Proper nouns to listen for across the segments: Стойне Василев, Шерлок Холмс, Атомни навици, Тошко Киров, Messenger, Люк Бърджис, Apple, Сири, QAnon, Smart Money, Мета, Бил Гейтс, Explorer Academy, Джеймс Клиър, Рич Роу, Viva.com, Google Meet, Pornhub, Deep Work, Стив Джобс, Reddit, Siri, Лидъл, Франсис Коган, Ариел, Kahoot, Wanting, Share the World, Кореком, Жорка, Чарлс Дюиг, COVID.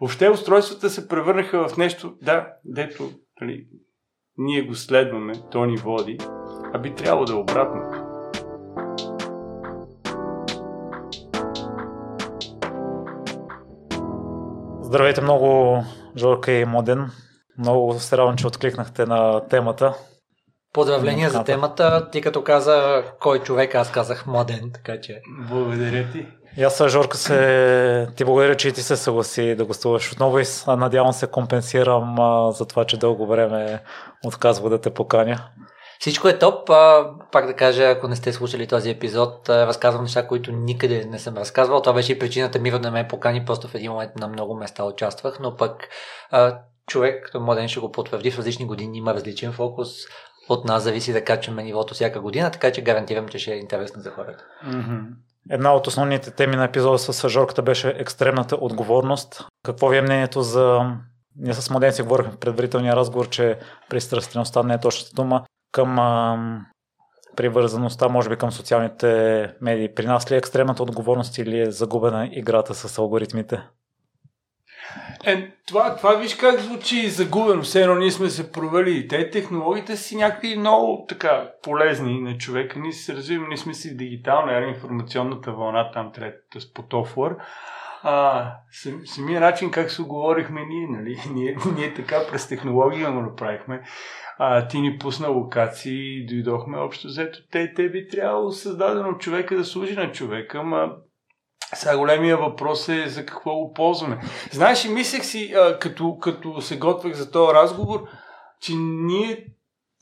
Въобще устройствата се превърнаха в нещо, да, дето нали, ние го следваме, то ни води, а би трябвало да е обратно. Здравейте много, Жорка и Младен. Много се радвам, че откликнахте на темата. Поздравления за темата. Ти като каза кой човек, аз казах Младен, така че... Благодаря ти. И аз, Жорка, ти благодаря, че и ти се съгласи да гостуваш отново и надявам се компенсирам за това, че дълго време отказвах да те поканя. Всичко е топ. Пак да кажа, ако не сте слушали този епизод, разказвам неща, които никъде не съм разказвал. Това беше и причината Миро да ме покани, просто в един момент на много места участвах, но пък човек, като Младен ще го потвърди, в различни години има различен фокус. От нас зависи да качваме нивото всяка година, така че гарантирам, че ще е интересно за хората. Mm-hmm. Една от основните теми на епизода с Жорката беше екстремната отговорност. Какво ви е мнението за... Ние с Младен си говорихме в предварителния разговор, че пристрастеността не е точната дума. Към привързаността, може би към социалните медии. При нас ли е екстремната отговорност или е загубена играта с алгоритмите? Това виж как звучи загубено. Все едно ние сме се провели. Те технологиите си някакви много така полезни на човека. Ние се развиваме, ние сме си в дигитална ера, информационната вълна, там третата с потофлър. Самия начин как се оговорихме ние, нали? Ние така през технология го направихме. Ти ни пусна локации, дойдохме общо взето. Те би трябвало създадено човека да служи на човека, ама... Сега големия въпрос е за какво го ползваме. Знаеш, мислех си, като се готвех за този разговор, че ние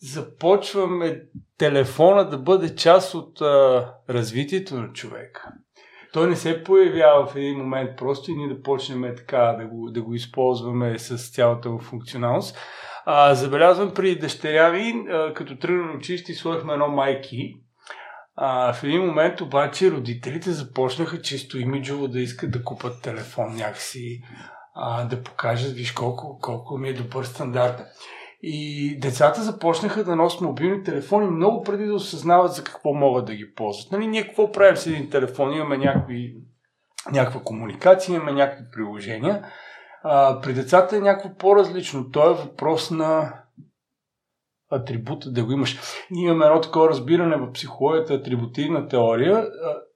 започваме телефона да бъде част от развитието на човека. Той не се появява в един момент просто и ние да почнем така да го използваме с цялата функционалност. Забелязвам при дъщеря ми, като тръгна на училище, сложихме едно майки. В един момент обаче родителите започнаха чисто имиджово да искат да купат телефон някакси, да покажат, виж колко ми е добър стандарт. И децата започнаха да носят мобилни телефони много преди да осъзнават за какво могат да ги ползват. Нали, ние какво правим с един телефон? Имаме някаква комуникация, имаме някакви приложения. При децата е някакво по-различно. То е въпрос на... атрибута да го имаш. Ние имаме едно такова разбиране в психологията, атрибутивна теория.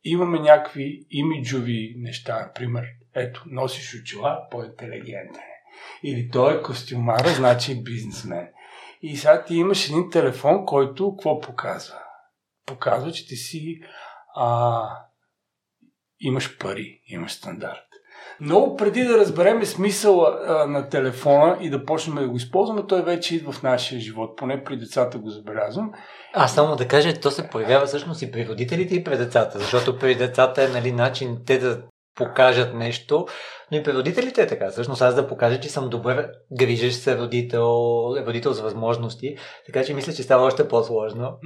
Имаме някакви имиджови неща. Например, ето, носиш очила, по-интелигентен. Или той е костюмара, значи е бизнесмен. И сега ти имаш един телефон, който какво показва? Показва, че ти си имаш пари, имаш стандарт. Много преди да разберем смисъла на телефона и да почнем да го използваме, той вече идва в нашия живот. Поне при децата го забелязвам. Само да кажа, то се появява всъщност и при родителите и при децата, защото при децата е нали, начин те да покажат нещо, но и при родителите е така. Всъщност аз да покажа, че съм добър, грижиш се родител за възможности, така че мисля, че става още по-сложно.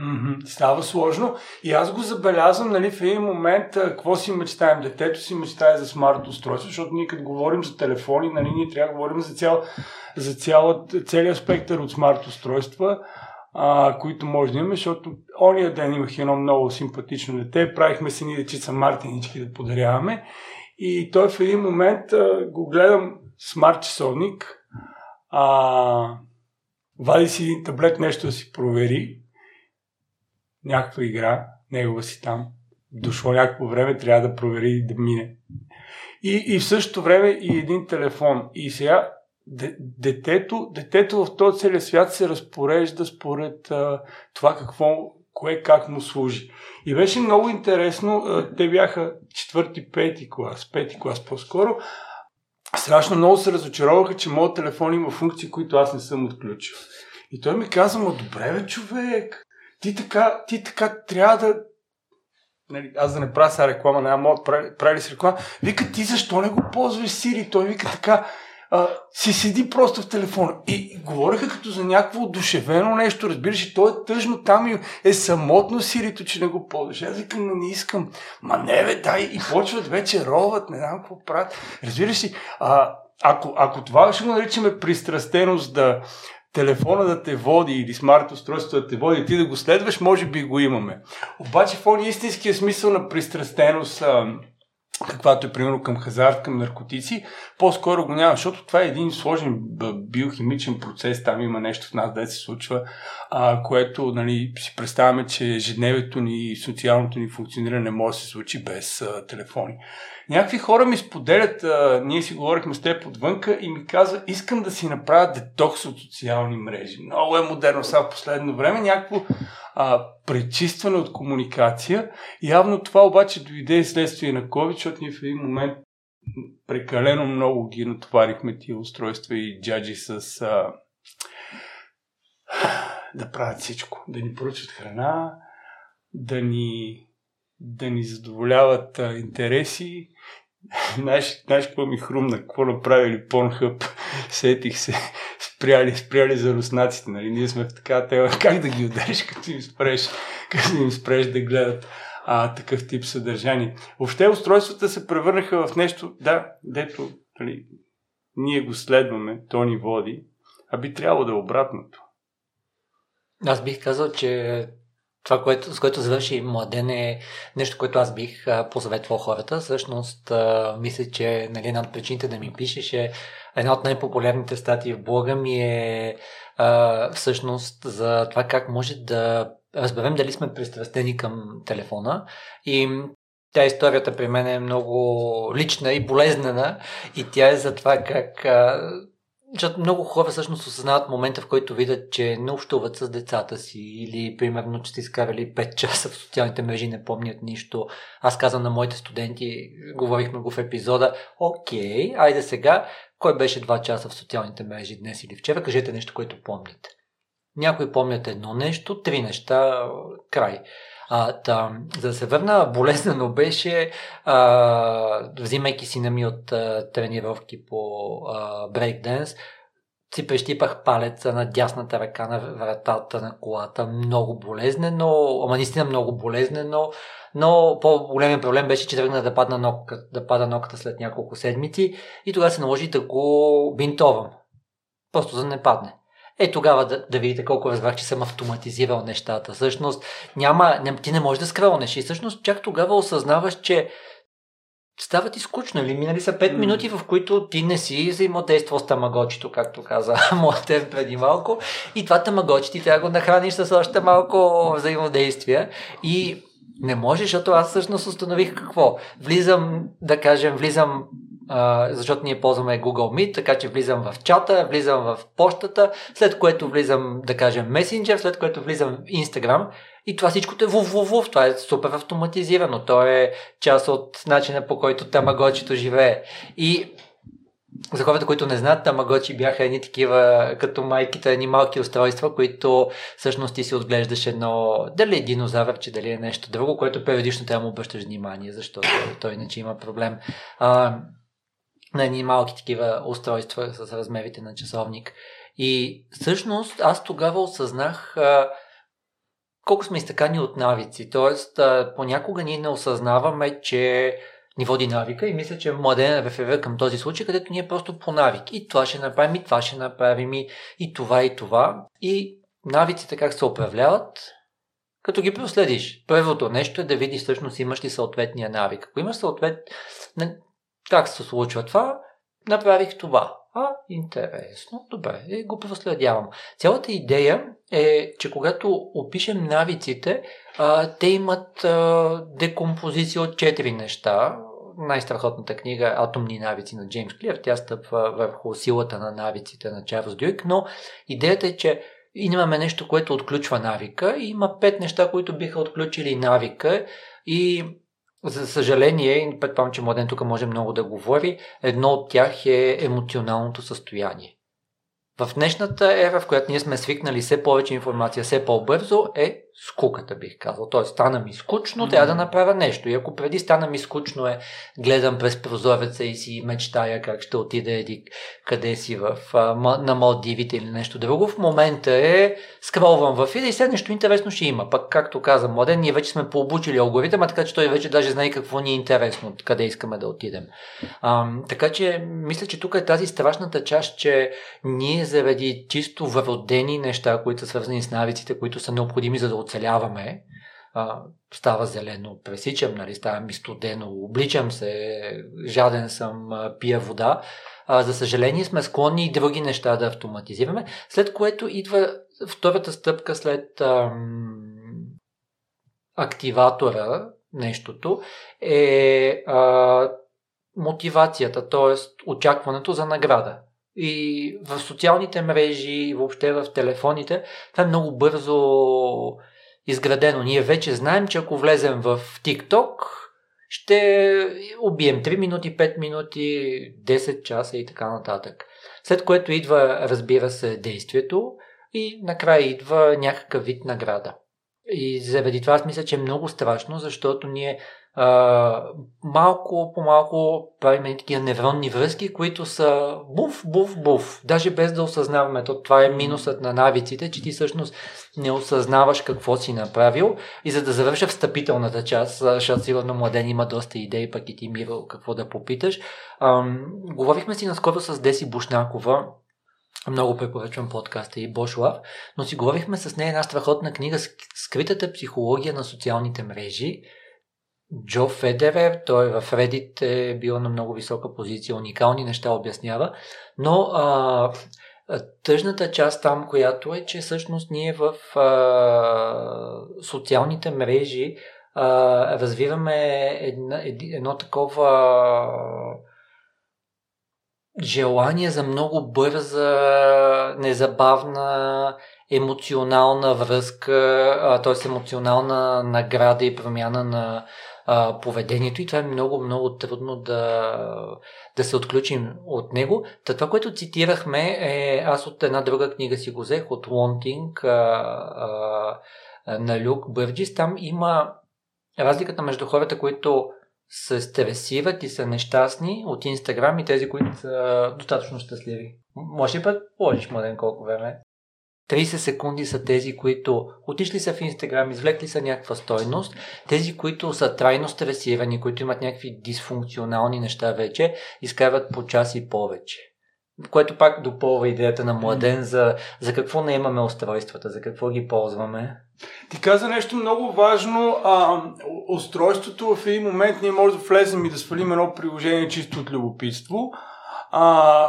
Става сложно и аз го забелязвам нали, в един момент, какво си мечтаем. Детето си мечтае за смарт устройство, защото ние като говорим за телефони, нали, ние трябва да говорим за целия спектър от смарт устройства, които може да имаме, защото ония ден имах едно много симпатично дете, правихме си ни дечица мартинички да подаряваме и той в един момент го гледам смарт часовник, вади си един таблет, нещо да си провери, някаква игра, негова си там, дошло някакво време, трябва да провери да мине. И в същото време и един телефон. И сега детето в този целия свят се разпорежда според това как му служи. И беше много интересно, те бяха 4-5 клас по-скоро. Страшно много се разочароваха, че моят телефон има функции, които аз не съм отключил. И той ми каза, добре бе, човек, ти така трябва да... Нали, аз да не правя сега реклама, не мога да правя си реклама. Вика, ти защо не го ползваш Сири? Той вика така... си седи просто в телефона и говориха като за някакво одушевено нещо, разбираш, и то е тъжно там и е самотно Сирито, че не го ползваш. Аз викам, не искам, не бе, дай, и почват вече роват, не знам какво правят. Разбираш ли, ако това ще го наричаме пристрастеност да телефона да те води или смарт устройство да те води и ти да го следваш, може би го имаме. Обаче в истинския смисъл на пристрастеност каквато е примерно към хазарт, към наркотици, по-скоро го няма, защото това е един сложен биохимичен процес, там има нещо в нас да се случва, което, нали, си представяме, че ежедневието ни и социалното ни функциониране може да се случи без телефони. Някакви хора ми споделят, ние си говорихме с теб отвънка и ми каза, искам да си направя детокс от социални мрежи. Много е модерно сега в последно време, някакво пречистване от комуникация. Явно това обаче дойде следствие на COVID, защото ние в един момент прекалено много ги натоварихме тия устройства и джаджи с да правят всичко. Да ни поръчат храна, да ни задоволяват интереси. Знаеш какво ми хрумна? Какво направили Pornhub? Сетих се. Спряли за руснаците. Нали? Ние сме в такава тема. Как да ги удариш, като им спреш да гледат такъв тип съдържание? Въобще устройствата се превърнаха в нещо, да, дето, нали, ние го следваме, то ни води, а би трябвало да е обратното. Аз бих казал, че това, с което завърши Младен, е нещо, което аз бих посъветвал хората. Всъщност, мисля, че, нали, една от причините да ми пишеш е една от най-популярните статии в блога ми е всъщност за това как може да разберем дали сме пристрастени към телефона. И тя историята при мен е много лична и болезнена и тя е за това как... Защото много хора всъщност осъзнават момента, в който видят, че не общуват с децата си или, примерно, че са изкарали 5 часа в социалните мрежи, не помнят нищо. Аз казвам на моите студенти, говорихме го в епизода, окей, айде сега, кой беше 2 часа в социалните мрежи днес или вчера, кажете нещо, което помните. Някои помнят едно нещо, 3 неща, край. За да се върна, болезнено беше, взимайки си нами от тренировки по брейкденс, си прещипах палеца на дясната ръка на вратата на колата. Много болезнено, ама наистина много болезнено, но по-големият проблем беше, че тръгна да пада ноката след няколко седмици и тогава се наложи да го бинтовам, просто за да не падне. Е, тогава да видите колко разбрах, че съм автоматизирал нещата. Всъщност, ти не можеш да скролнеш. И всъщност, чак тогава осъзнаваш, че става ти скучно. Или минали са 5 минути, в които ти не си взаимодействал с тамагочето, както каза Младен преди малко. И това тамагоче ти трябва да го нахраниш с още малко взаимодействие. И не можеш, защото аз всъщност установих какво. Влизам, защото ние ползваме Google Meet, така че влизам в чата, влизам в почтата, след което влизам, да кажем, Messenger, след което влизам в Instagram и това всичко е вув, това е супер автоматизирано, то е част от начина, по който тамагочето живее. И за хората, които не знаят, тамагочи бяха едни такива, като майките, едни малки устройства, които всъщност ти си отглеждаш едно, дали е динозавърче, дали е нещо друго, което периодично трябва да му обръщаш внимание, защото той иначе има проблем. На едни малки такива устройства с размерите на часовник. И всъщност аз тогава осъзнах колко сме изтъкани от навици. Тоест, понякога ние не осъзнаваме, че ни води навика и мисля, че Младен реферира към този случай, където ние просто по навик. И това ще направим, и това ще направим, и това, и това. И навиците как се управляват, като ги проследиш. Първото нещо е да видиш всъщност имаш ли съответния навик. Ако имаш как се случва това, направих това. Интересно, добре, го проследявам. Цялата идея е, че когато опишем навиците, те имат декомпозиция от 4 неща. Най-страхотната книга «Атомни навици» на Джеймс Клиър, тя стъпва върху силата на навиците на Чарлс Дюиг, но идеята е, че имаме нещо, което отключва навика и има 5 неща, които биха отключили навика и за съжаление, и предполагам, че Младен тук може много да говори, едно от тях е емоционалното състояние. В днешната ера, в която ние сме свикнали все повече информация, все по-бързо, е скуката, бих казал. Тоест, стана ми скучно, трябва да направя нещо. И ако преди стана ми скучно е, гледам през прозореца и си мечтая как ще отида къде си на Малдивите или нещо друго, в момента е скролвам в фида и след нещо интересно ще има. Пък, както каза Младен, ние вече сме пообучили алгоритъма, така че той вече даже знае какво ни е интересно, къде искаме да отидем. Така че, мисля, че тук е тази страшната част, че ние заради чисто вродени неща, които са свързани с навиците, които са необходими за да оцеляваме, става зелено, пресичам, нали, става ми студено, обличам се, жаден съм, пия вода. За съжаление сме склонни и други неща да автоматизираме, след което идва втората стъпка след активатора, нещото е мотивацията, т.е. очакването за награда. И в социалните мрежи, и въобще в телефоните, това е много бързо изградено. Ние вече знаем, че ако влезем в TikTok, ще убием 3 минути, 5 минути, 10 часа и така нататък. След което идва, разбира се, действието и накрая идва някакъв вид награда. И заради това аз мисля, че е много страшно, защото ние малко по малко правим такива невронни връзки, които са буф. Даже без да осъзнаваме. То това е минусът на навиците, че ти всъщност не осъзнаваш какво си направил. И за да завърша встъпителната част, защото сигурно Младен има доста идеи, пък и ти, Миро, какво да попиташ. Говорихме си наскоро с Деси Бушнакова, много препоръчвам подкаста и Бошлав, но си говорихме с нея една страхотна книга «Скритата психология на социалните мрежи». Джо Федерер, той в Reddit е бил на много висока позиция, уникални неща обяснява, но тъжната част там, която е, че всъщност ние в социалните мрежи развиваме едно такова желание за много бърза, незабавна, емоционална връзка, т.е. емоционална награда и промяна на поведението, и това е много, много трудно да се отключим от него. Това, което цитирахме, е аз от една друга книга си го взех, от Wanting на Люк Бърджис. Там има разликата между хората, които се стресират и са нещастни от Instagram, и тези, които са достатъчно щастливи. Може ли пък положиш, Младен, колко време? 30 секунди са тези, които отишли са в Instagram, извлекли са някаква стойност, тези, които са трайно стресирани, които имат някакви дисфункционални неща вече, изкарват по час и повече. Което пак допълва идеята на Младен за какво не имаме устройствата, за какво ги ползваме. Ти каза нещо много важно. Устройството в един момент ние може да влезем и да свалим едно приложение чисто от любопитство.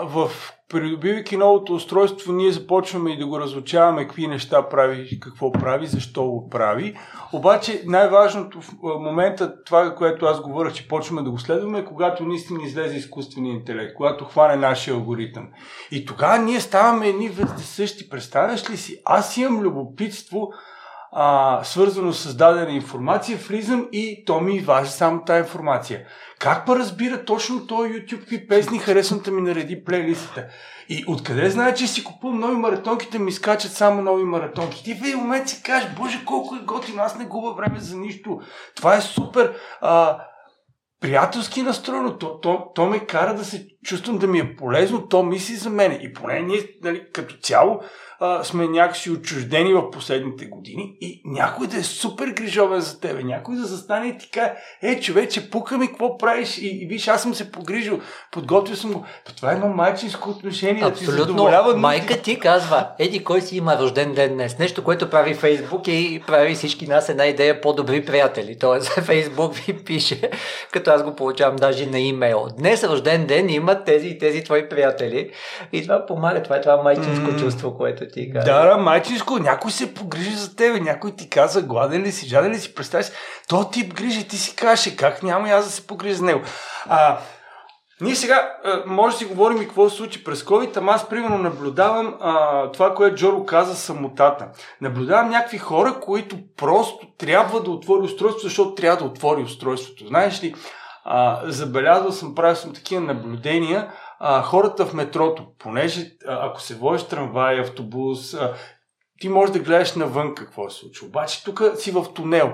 В придобивайки новото устройство, ние започваме и да го разучаваме какви неща прави, какво прави, защо го прави. Обаче най-важното в момента, това, което аз говорих, че почваме да го следваме, е когато наистина излезе изкуствения интелект, когато хване нашия алгоритъм. И тогава ние ставаме едни същи. Представяш ли си? Аз имам любопитство, свързано с дадена информация, влизам и то ми важи само тая информация. Как па разбира точно този YouTube какви песни харесвам, да ми нареди плейлистата? И откъде знае, че си купувам нови маратонки, да ми скачат само нови маратонки? Ти в един момент си кажеш, боже, колко е готин, аз не губя време за нищо. Това е супер приятелски настроено. То ме кара да се чувствам, да ми е полезно, то мисли за мене. И поне ние, нали, като цяло сме някакси отчуждени в последните години, и някой да е супер грижовен за тебе, някой да застане и ти каже, човече, пука ми, какво правиш, и виж, аз съм се погрижил, подготвил съм го. Това е едно майчинско отношение. Абсолютно. Да ти задоволява. Майка ти казва, еди кой си има рожден ден днес, нещо, което прави Фейсбук и прави всички нас една идея по-добри приятели. Тоест Фейсбук ви пише, като аз го получавам даже на имейл. Днес рожден ден имат тези и тези твои приятели, и това помага, това е майчинско чувство, което ти каза. Да, майчинско, някой се погрижи за тебе, някой ти каза, гладен ли си, жаден ли си, представи си, то тип грижи, ти си каже, как няма и аз да се погрижа за него. Ние сега може да си говорим и какво се случи през COVID, ама аз примерно наблюдавам това, което Джоро каза, самотата. Наблюдавам някакви хора, които просто трябва да отвори устройството, защото трябва да отвори устройството. Знаеш ли, забелязал съм, правил съм такива наблюдения, хората в метрото, понеже ако се водиш трамвай, автобус, ти можеш да гледаш навън какво се случва. Обаче тук си в тунел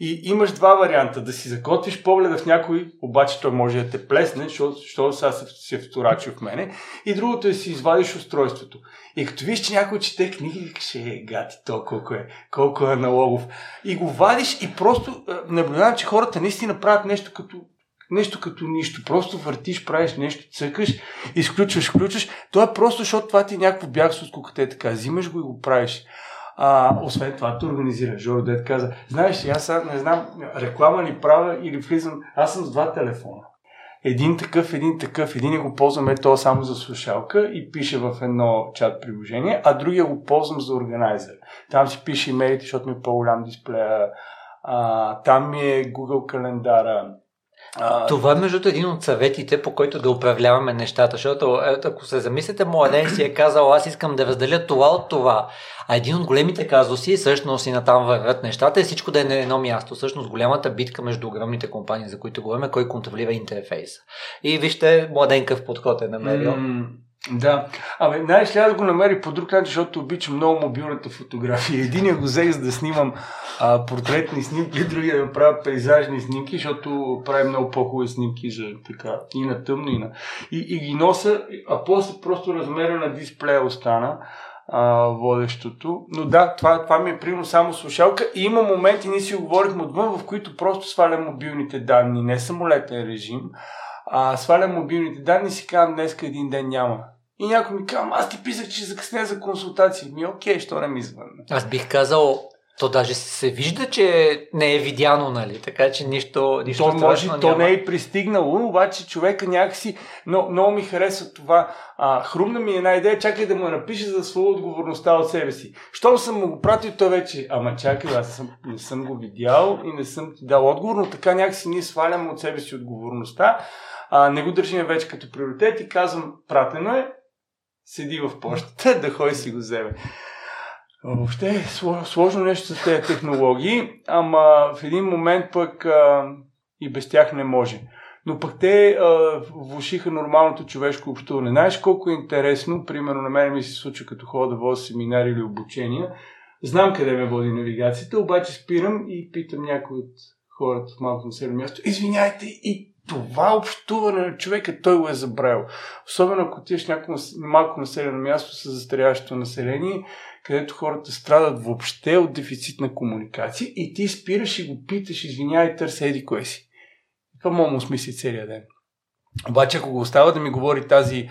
и имаш два варианта. Да си закотвиш погледа в някой, обаче той може да те плесне, защото сега се вторачи в мене. И другото е да си извадиш устройството. И като виж, че някой чете книги, каже, гати, то колко е аналогов. И го вадиш и просто наблюдавам, че хората наистина правят нещо като нищо. Просто въртиш, правиш нещо, цъкаш, изключваш, включваш. То е просто, защото това ти е някакво бягство, като е така. Взимаш го и го правиш. Освен това, те организираш. Жоро дед каза, знаеш, аз не знам реклама ли правя или влизам. Аз съм с два телефона. Един такъв, един го ползвам ето само за слушалка и пише в едно чат приложение, а другия го ползвам за органайзер. Там си пише имейлите, защото ми е по-голям дисплея. Там ми е Google календара. Това между един от съветите, по който да управляваме нещата, защото ако се замислите, Младен си е казал, аз искам да разделя това от това, а един от големите казуси, всъщност и натам вървят нещата, е всичко да е на едно място. Всъщност голямата битка между огромните компании, за които говорим, е кой контролира интерфейса. И вижте, Младенкъв подход е намерил. Да. Абе, най-шля да го намери по друг начин, защото обичам много мобилната фотография. Единия го взех, за да снимам портретни снимки, другия да правя пейзажни снимки, защото правя много по-хубави снимки за така, и на тъмно, и на... И ги носа, а после просто размера на дисплея остана водещото. Но да, това ми е примерно само слушалка и има моменти, ние си говорихме отвън, в които просто свалям мобилните данни, не самолетен режим, свалям мобилните данни и си казвам, днеска един ден няма. И някой ми казва, аз ти писах, че закъсня за консултации. Ми окей, що не ми звънна. Аз бих казал, то даже се вижда, че не е видяно, нали? Така че нищо то страшно може, няма. То не е пристигнало, обаче човека някакси... Много ми харесва това. Хрумна ми една идея, чакай да му напише за своя отговорността от себе си. Щом съм му го пратил, той вече... Ама чакай, аз не съм го видял и не съм ти дал отговор, но така някакси ние свалям от себе си отговорността. Не го държим вече като приоритет и казвам, пратено е, седи в почтата, да ходи си го вземе. Въобще е сложно нещо с тези технологии, ама в един момент пък и без тях не може. Но пък те влошиха нормалното човешко общуване. Знаеш колко е интересно, примерно на мен ми се случва като ходя да водя семинари или обучения, знам къде ме води навигацията, обаче спирам и питам някой от хората в малко населено място, извиняйте, и това общуване на човека, той го е забравил. Особено ако отидеш в някакво малко населено място с застаряващо население, където хората страдат въобще от дефицит на комуникация и ти спираш и го питаш, извинявай, търся, еди кое си. Това мога му смисли целият ден. Обаче, ако го остава да ми говори тази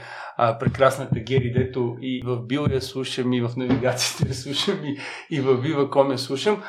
прекрасната Гери, дето и в Бил я слушам, и в навигацията я слушам, и в Viva.com я слушам,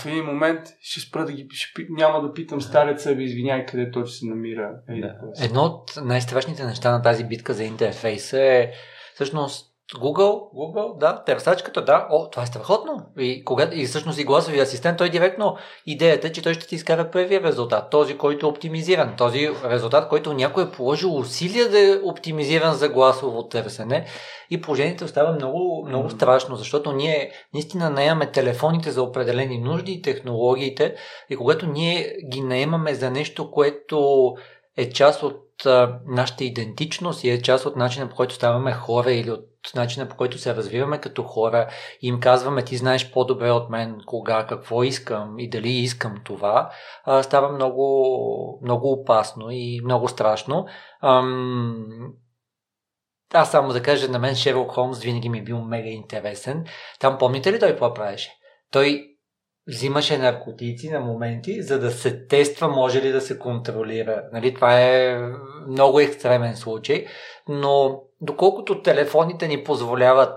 в един момент ще спра да ги пиша, няма да питам старец себе, извиняй, къде точно се намира. Да. Едно от най-страшните неща на тази битка за интерфейса е всъщност Google, да, търсачката, да, това е страхотно. И всъщност и гласови асистент, той директно идеята е, че той ще ти изкара първия резултат, този, който е оптимизиран, този резултат, който някой е положил усилия да е оптимизиран за гласово търсене. И положението става много, много страшно, защото ние наистина наемаме телефоните за определени нужди и технологиите, и когато ние ги наемаме за нещо, което е част от нашата идентичност и е част от начина, по който ставаме хора или от начина, по който се развиваме като хора и им казваме, ти знаеш по-добре от мен кога, какво искам и дали искам това, става много, много опасно и много страшно. Аз само да кажа, на мен Шерлок Холмс винаги ми е бил мега интересен. Там помните ли той какво правеше? Той взимаше наркотици на моменти, за да се тества, може ли да се контролира. Нали, това е много екстремен случай, но доколкото телефоните ни позволяват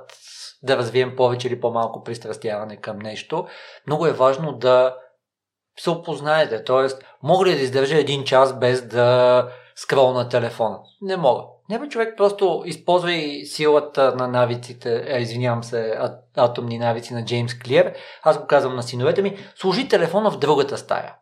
да развием повече или по-малко пристрастяване към нещо, много е важно да се опознаете. Тоест, мога ли да издържа един час без да скролна телефона? Не мога. Не бе, човек, просто използвай силата на навиците, атомни навици на Джеймс Клиър. Аз го казвам на синовете ми, сложи телефона в другата стая.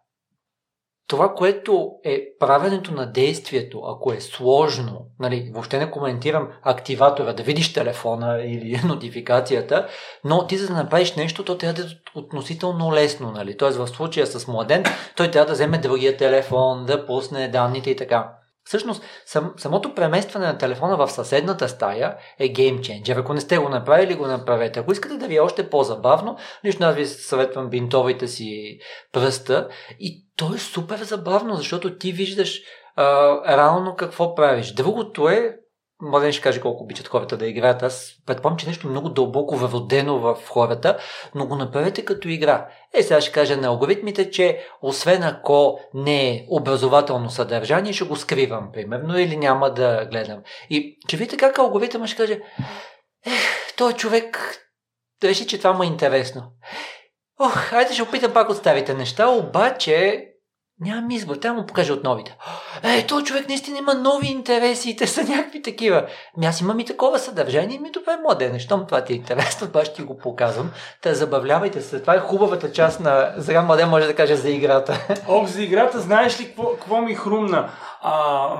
Това, което е правенето на действието, ако е сложно, нали, въобще не коментирам активатора, да видиш телефона или нотификацията, но ти за да направиш нещо, то трябва да е относително лесно. Нали? Тоест в случая с Младен, той трябва да вземе другия телефон, да пусне данните и така. Всъщност, самото преместване на телефона в съседната стая е геймченджер. Ако не сте го направили, го направете. Ако искате да ви е още по-забавно, лично аз ви съветвам бинтовите си пръста и то е супер забавно, защото ти виждаш реално какво правиш. Другото е, Младен ще каже колко обичат хората да играят. Аз предпомням, че нещо много дълбоко вродено в хората, но го направете като игра. Сега ще кажа на алгоритмите, че освен ако не е образователно съдържание, ще го скривам, примерно, или няма да гледам. И че видите как алгоритъмът ще каже, той човек реши, че това ме е интересно. Ох, айде ще опитам пак от старите неща, обаче нямам избор, трябва да му покажа от новите. Е, този човек наистина има нови интереси и те са някакви такива. Ами аз имам и такова съдържание, ми добре, Младене, щом това ти е интересно, това ще ти го показвам. Та забавлявайте се, това е хубавата част на... Сега Младен може да каже за играта. Ох, за играта, знаеш ли какво ми хрумна?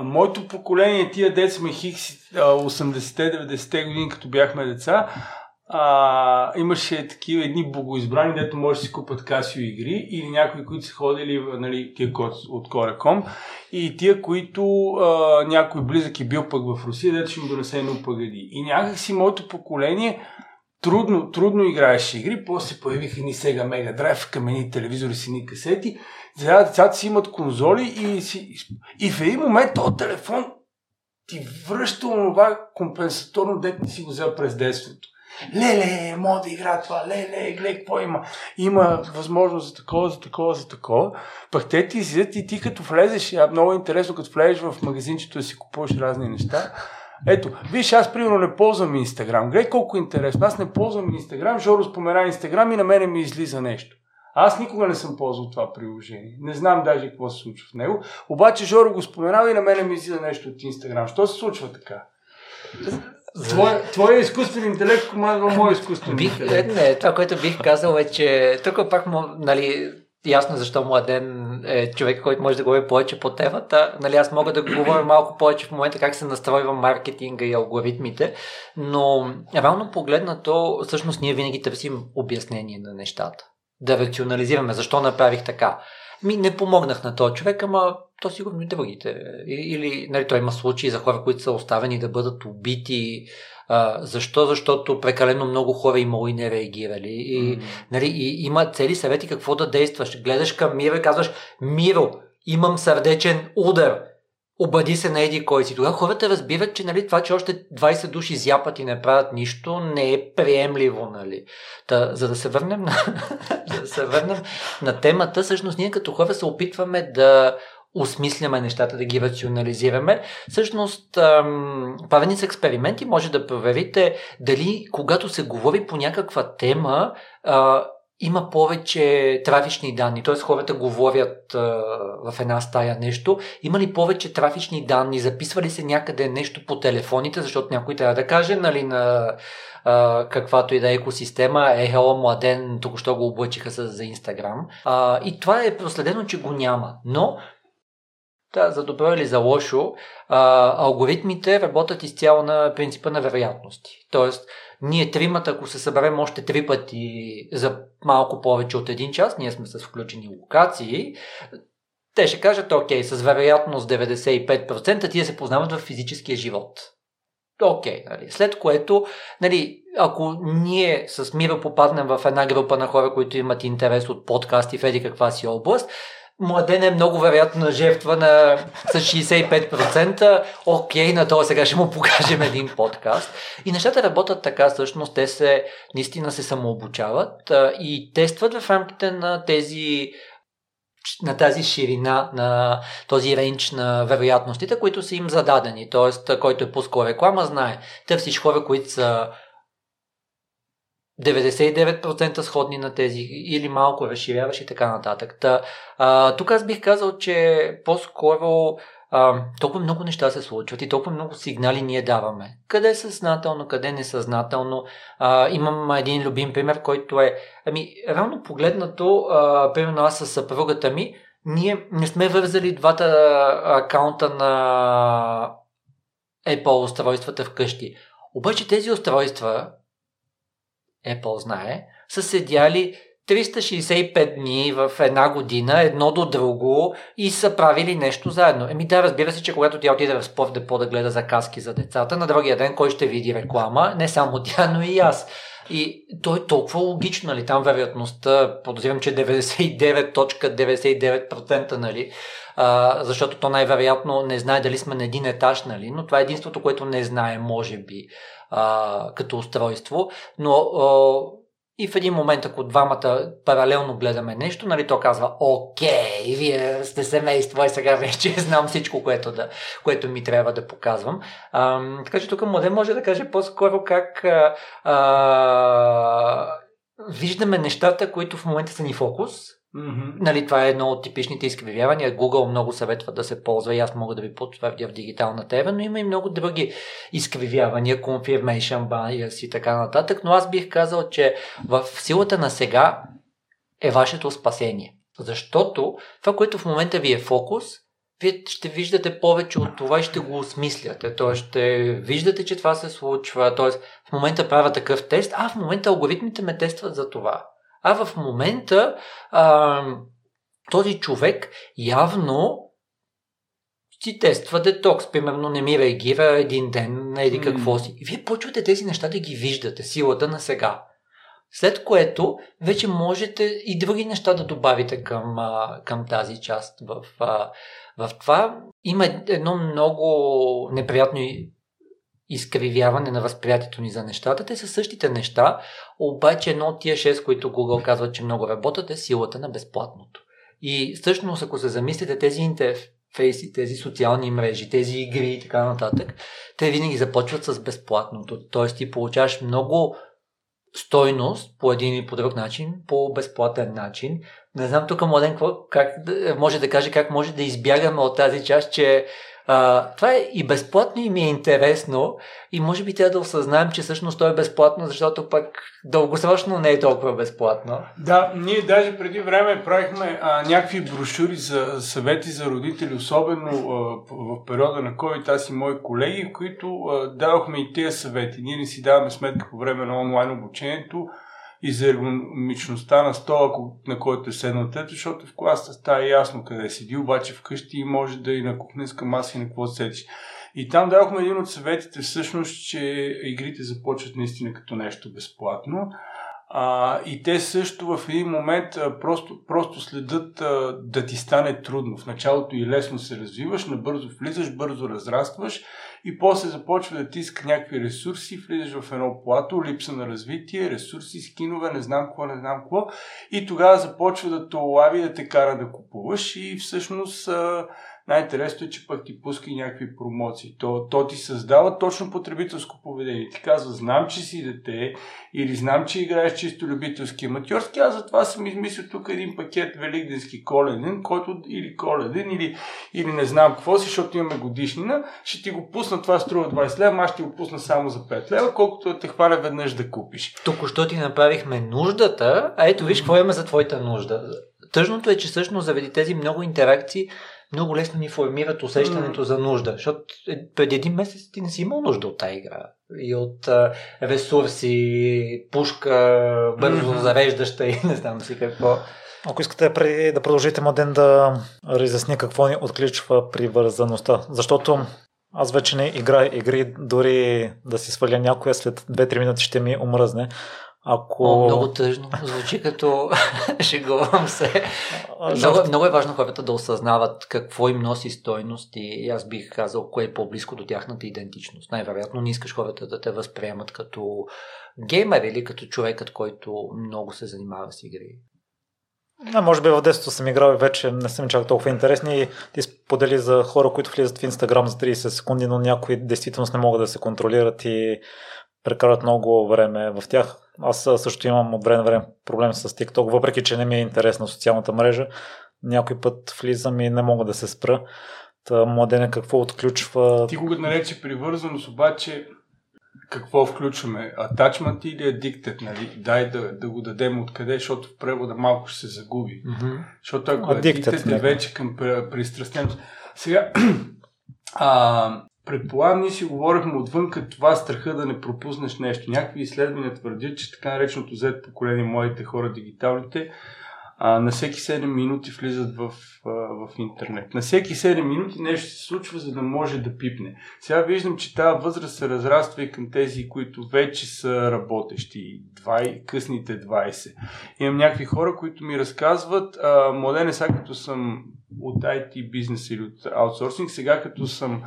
Моето поколение, тия дет сме хикси, 80-те, 90-те години, като бяхме деца, имаше такива едни богоизбрани, дето може да си купат Casio игри или някои, които са ходили, нали, тия от Кореком, и тия, които някой близък е бил пък в Русия, дето ще му донесе едно пъгади. И някакси моето поколение трудно играеше игри, после появиха ни Sega Mega Drive, камени телевизори с едни касети, сега децата си имат конзоли и в един момент този телефон ти връща онова компенсаторно, дето си го взел през детството. Леле, мога да игра това, леле, глед, какво има? Има възможност за такова, за такова. Пък те ти излизат и ти като влезеш, много интересно, като влезеш в магазинчето да си купуваш разни неща. Ето, виж, аз примерно не ползвам Instagram. Глед колко е интересно, аз не ползвам Instagram, Жоро спомена Instagram и на мене ми излиза нещо. Аз никога не съм ползвал това приложение. Не знам даже какво се случва в него. Обаче Жоро го споменава и на мене ми излиза нещо от Instagram. Що се случва така? Твоя изкуствен интелект командва моя изкуствен интелект. Не, това, което бих казал е, че тук пак, нали, ясно защо Младен е човек, който може да говори повече по темата. Нали, аз мога да говоря малко повече в момента как се настройва маркетинга и алгоритмите, но реално погледнато, всъщност ние винаги търсим обяснение на нещата. Да рационализираме защо направих така. Ми не помогнах на този човек, ама то сигурно и другите. Или, нали, той има случаи за хора, които са оставени да бъдат убити. Защо? Защото прекалено много хора имало и не реагирали. И, нали, и има цели съвети какво да действаш. Гледаш към Миро и казваш: Миро, имам сърдечен удар. Обади се на еди кой си. Тогава хората разбират, че, нали, това, че още 20 души зяпат и не правят нищо, не е приемливо, нали. Та, за да се върнем на, на темата, всъщност ние като хора се опитваме да осмисляме нещата, да ги рационализираме. Всъщност, правени с експерименти, може да проверите дали когато се говори по някаква тема, има повече трафични данни, т.е. хората говорят в една стая нещо. Има ли повече трафични данни? Записва ли се някъде нещо по телефоните, защото някой трябва да каже, нали, на каквато и да е екосистема: ехало, Младен, току-що го облъчиха за Инстаграм. И това е проследено, че го няма. Но, да, за добро или за лошо, алгоритмите работят изцяло на принципа на вероятности. Тоест, ние тримата, ако се съберем още три пъти за малко повече от един час, ние сме с включени локации, те ще кажат: окей, с вероятност 95% тия се познават в физическия живот. Окей, нали. След което, нали, ако ние с Мира попаднем в една група на хора, които имат интерес от подкасти в еди каква си област, Младен е много вероятно жертва с 65%. Окей, на това сега ще му покажем един подкаст. И нещата работят така, всъщност те се наистина се самообучават и тестват в рамките на тази ширина, на този рейндж на вероятностите, които са им зададени. Тоест, който е пускал реклама, знае. Търсиш хора, които са 99% сходни на тези или малко разширяваш и така нататък. Тук аз бих казал, че по-скоро толкова много неща се случват и толкова много сигнали ние даваме. Къде е съзнателно, къде е несъзнателно. Имам един любим пример, който е... Реално погледнато, примерно аз с съпругата ми, ние не сме вързали двата акаунта на Apple устройствата вкъщи. Обаче тези устройства, Apple знае, са седяли 365 дни в една година, едно до друго, и са правили нещо заедно. Да, разбира се, че когато тя отиде в Спорт депо да гледа заказки за децата, на другия ден кой ще види реклама? Не само тя, но и аз. И то е толкова логично, нали, там вероятността, подозирам, че 99.99%, нали, защото то най-вероятно не знае дали сме на един етаж, нали, но това е единството, което не знае, може би, като устройство, но И в един момент, ако двамата паралелно гледаме нещо, нали, то казва, окей, вие сте семейство и сега вече знам всичко, което ми трябва да показвам. Така че тук Младен може да каже по-скоро как виждаме нещата, които в момента са ни фокус. Mm-hmm. Нали, това е едно от типичните изкривявания. Google много съветва да се ползва и аз мога да ви потвърдя в дигиталната ера, но има и много други изкривявания, confirmation bias и така нататък, но аз бих казал, че в силата на сега е вашето спасение. Защото това, което в момента ви е фокус, вие ще виждате повече от това и ще го осмисляте. Т.е. ще виждате, че това се случва. Т.е. в момента правя такъв тест, в момента алгоритмите ме тестват за това. А в момента този човек явно си тества детокс. Примерно не ми реагира един ден, не еди какво си. И вие почвате тези неща да ги виждате, силата на сега. След което вече можете и други неща да добавите към тази част. В това има едно много неприятно изкривяване на възприятието ни за нещата. Те са същите неща, обаче едно от тия 6, които Google казва, че много работят, е силата на безплатното. И всъщност, ако се замислите, тези интерфейси, тези социални мрежи, тези игри и така нататък, те винаги започват с безплатното. Тоест ти получаваш много стойност по един или по друг начин, по безплатен начин. Не знам тук Младен как може да каже, как може да избягаме от тази част, че това е и безплатно и ми е интересно и може би трябва да осъзнаем, че всъщност то е безплатно, защото пък дългосрочно не е толкова безплатно. Да, ние даже преди време правихме някакви брошури за съвети за родители, особено в периода на COVID, аз и мои колеги, които давахме и тези съвети. Ние не си даваме сметка по време на онлайн обучението и за ергономичността на стола, на който е седнал дете, защото в класата става ясно къде седи, обаче вкъщи и може да и на кухненска маса и на какво седиш. И там давахме един от съветите всъщност, че игрите започват наистина като нещо безплатно. И те също в един момент просто следят да ти стане трудно. В началото и лесно се развиваш, набързо влизаш, бързо разрастваш и после започва да тиска някакви ресурси, влизаш в едно плато, липса на развитие, ресурси, скинове, не знам какво и тогава започва да те улави, да те кара да купуваш и всъщност най-интересно е, че пък ти пуска и някакви промоции. То ти създава точно потребителско поведение. Ти казва, знам, че си дете или знам, че играеш чисто любителски аматьорски. Аз затова съм измислил тук един пакет великденски коледен, който или коледен, или не знам какво си, защото имаме годишнина. Ще ти го пусна, това струва 20 лева, аз ще го пусна само за 5 лева, колкото те хваля веднъж да купиш. Току-що ти направихме нуждата, а ето виж какво имаме за твоята нужда. Тъжното е, че всъщност заради тези много интеракции много лесно ни формират усещането за нужда, защото преди един месец ти не си имал нужда от тази игра и от ресурси, пушка, бързо зареждаща и не знам си какво. Ако искате преди да продължите, Младен да разясни какво ни отключва привързаността, защото аз вече не играя игри, дори да си сваля някоя след 2-3 минути ще ми омръзне. Много тъжно. Звучи като шегувам се. Много е важно хората да осъзнават какво им носи стойност и аз бих казал кое е по-близко до тяхната идентичност. Най-вероятно не искаш хората да те възприемат като геймер или като човекът, който много се занимава с игри. Може би в детството съм играл и вече не съм чак толкова интересни и ти сподели за хора, които влизат в Instagram за 30 секунди, но някои действително не могат да се контролират и прекарват много време в тях. Аз също имам от време на време проблем с TikTok, въпреки че не ми е интересна социалната мрежа. Някой път влизам и не мога да се спра. Младене, какво отключва? Ти го нарече привързаност, обаче какво включваме? Атачмент или адиктед? Нали? Дай да го дадем откъде, защото в превода малко ще се загуби. Mm-hmm. Защото ако адиктед е вече към пристрастеност. Сега... предполагам, ние си говорихме отвън като това страха да не пропуснеш нещо. Някакви изследвания твърдят, че така нареченото Z поколение, младите хора, дигиталните, на всеки 7 минути влизат в интернет. На всеки 7 минути нещо се случва, за да може да пипне. Сега виждам, че тази възраст се разраства и към тези, които вече са работещи. Късните 20. Имам някакви хора, които ми разказват, Младен, сега като съм от IT бизнес или от аутсорсинг, сега като съм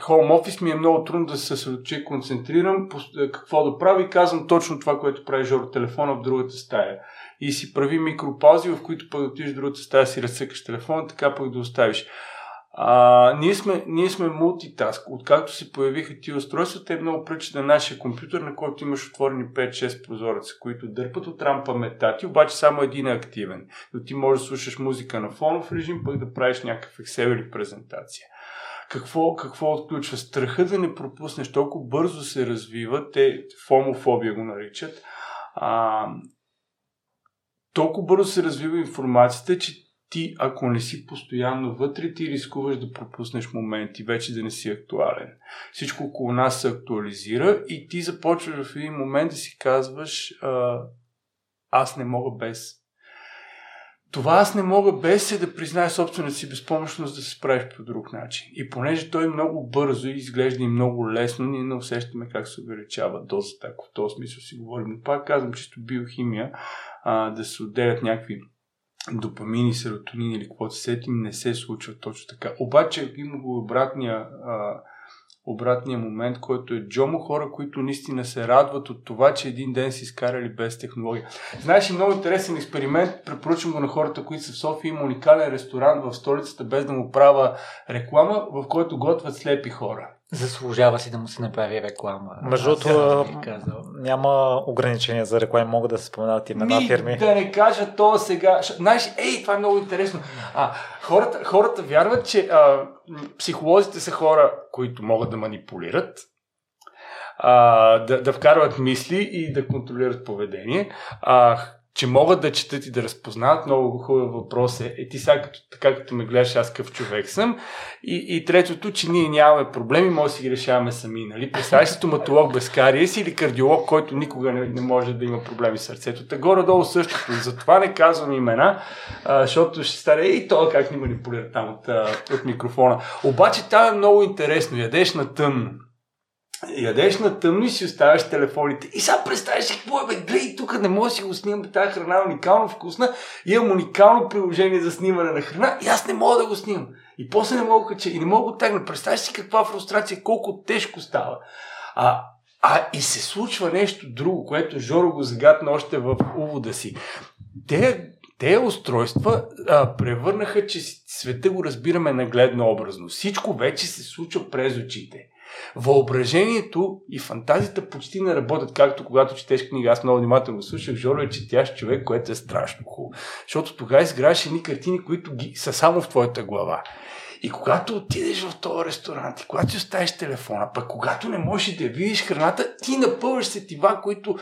home office ми е много трудно да се съсредоточа и концентрирам какво да прави. Казвам точно това, което прави Жор, телефона в другата стая. И си прави микропаузи, в които пък отидеш в другата стая, си разцъкаш телефона, така пък да оставиш. Ние сме мултитаск. Откакто се появиха тия устройства, те много пречат на нашия компютър, на който имаш отворени 5-6 прозореца, които дърпат от рам паметта ти, обаче само един е активен. Но ти можеш да слушаш музика на фонов режим, пък да правиш някакъв Excel или презентация. Какво отключва? Страха да не пропуснеш, толкова бързо се развива, те фомофобия го наричат, толкова бързо се развива информацията, че ти, ако не си постоянно вътре, ти рискуваш да пропуснеш момент и вече да не си актуален. Всичко около нас се актуализира и ти започваш в един момент да си казваш аз не мога без. Това аз не мога без е да признаеш собствената си безпомощност да се справиш по друг начин. И понеже той много бързо и изглежда и много лесно, ние не усещаме как се увеличава дозата. Ако в този смисъл си говорим, но пак казвам, чисто биохимия, да се отделят някакви допамини, серотонини или каквото се сетим, не се случва точно така. Обаче има го обратния момент, който е джомо хора, които наистина се радват от това, че един ден си изкарали без технология. Знаеш, много интересен експеримент, препоръчвам го на хората, които са в София, има уникален ресторант в столицата, без да му правя реклама, в който готвят слепи хора. Заслужава си да му се направи реклама. Между другото, няма ограничения за реклами, могат да се споменават имена фирми. Да не кажа то сега. Знаеш, това е много интересно. Хората вярват, че психолозите са хора, които могат да манипулират, да вкарват мисли и да контролират поведение. Че могат да четат и да разпознават. Много хубав въпрос е. Ти сега като ме гледаш, аз какъв човек съм. И третото, че ние нямаме проблеми, може да си ги решаваме сами. Нали? Представяш стоматолог без кариес или кардиолог, който никога не може да има проблеми с сърцето. Та горе-долу същото. Затова не казвам имена, защото ще стане и това как ни манипулира там от микрофона. Обаче там е много интересно. Ядеш на тъмно и си оставяш телефоните. И сега представяш какво е, гледай, тук не може да си го снимам, тази храна е уникално вкусна, имам уникално приложение за снимане на храна и аз не мога да го снимам. И после не мога да кача и не мога да го тегна. Представяш си каква фрустрация, колко тежко става. И се случва нещо друго, което Жоро го загатна още в увода си. Те устройства превърнаха, че света го разбираме нагледно образно. Всичко вече се случва през очите. Въображението и фантазията почти не работят, както когато четеш книга. Аз много внимателно слушах Жоро и четящ човек, което е страшно хубаво. Защото тогава изграждаш едни картини, които са само в твоята глава. И когато отидеш в този ресторант и когато си оставиш телефона, пък когато не можеш да видиш храната, ти напълваш сетива, които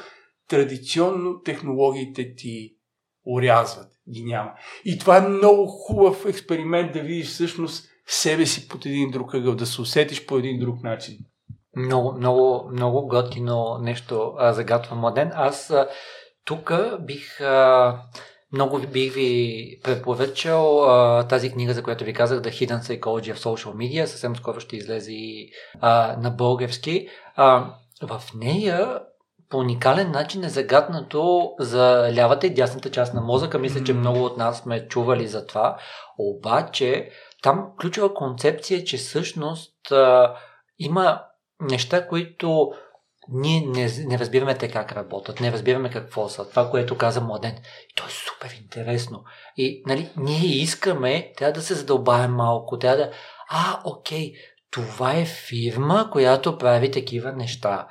традиционно технологиите ти орязват. Ги няма. И това е много хубав експеримент да видиш всъщност себе си под един друг ъгъл, да се усетиш по един друг начин. Много готино нещо загатва Младен. Аз тук бих ви препоръчал тази книга, за която ви казах, The Hidden Psychology of Social Media. Съвсем скоро ще излезе и на български. В нея по уникален начин е загатнато за лявата и дясната част на мозъка. Мисля, че много от нас сме чували за това. Обаче там ключова концепция е, че всъщност има неща, които ние не разбираме те как работят, не разбираме какво са. Това, което каза Младен. И то е супер интересно. И нали, ние искаме, трябва да се задълбаем малко, трябва да... окей, това е фирма, която прави такива неща.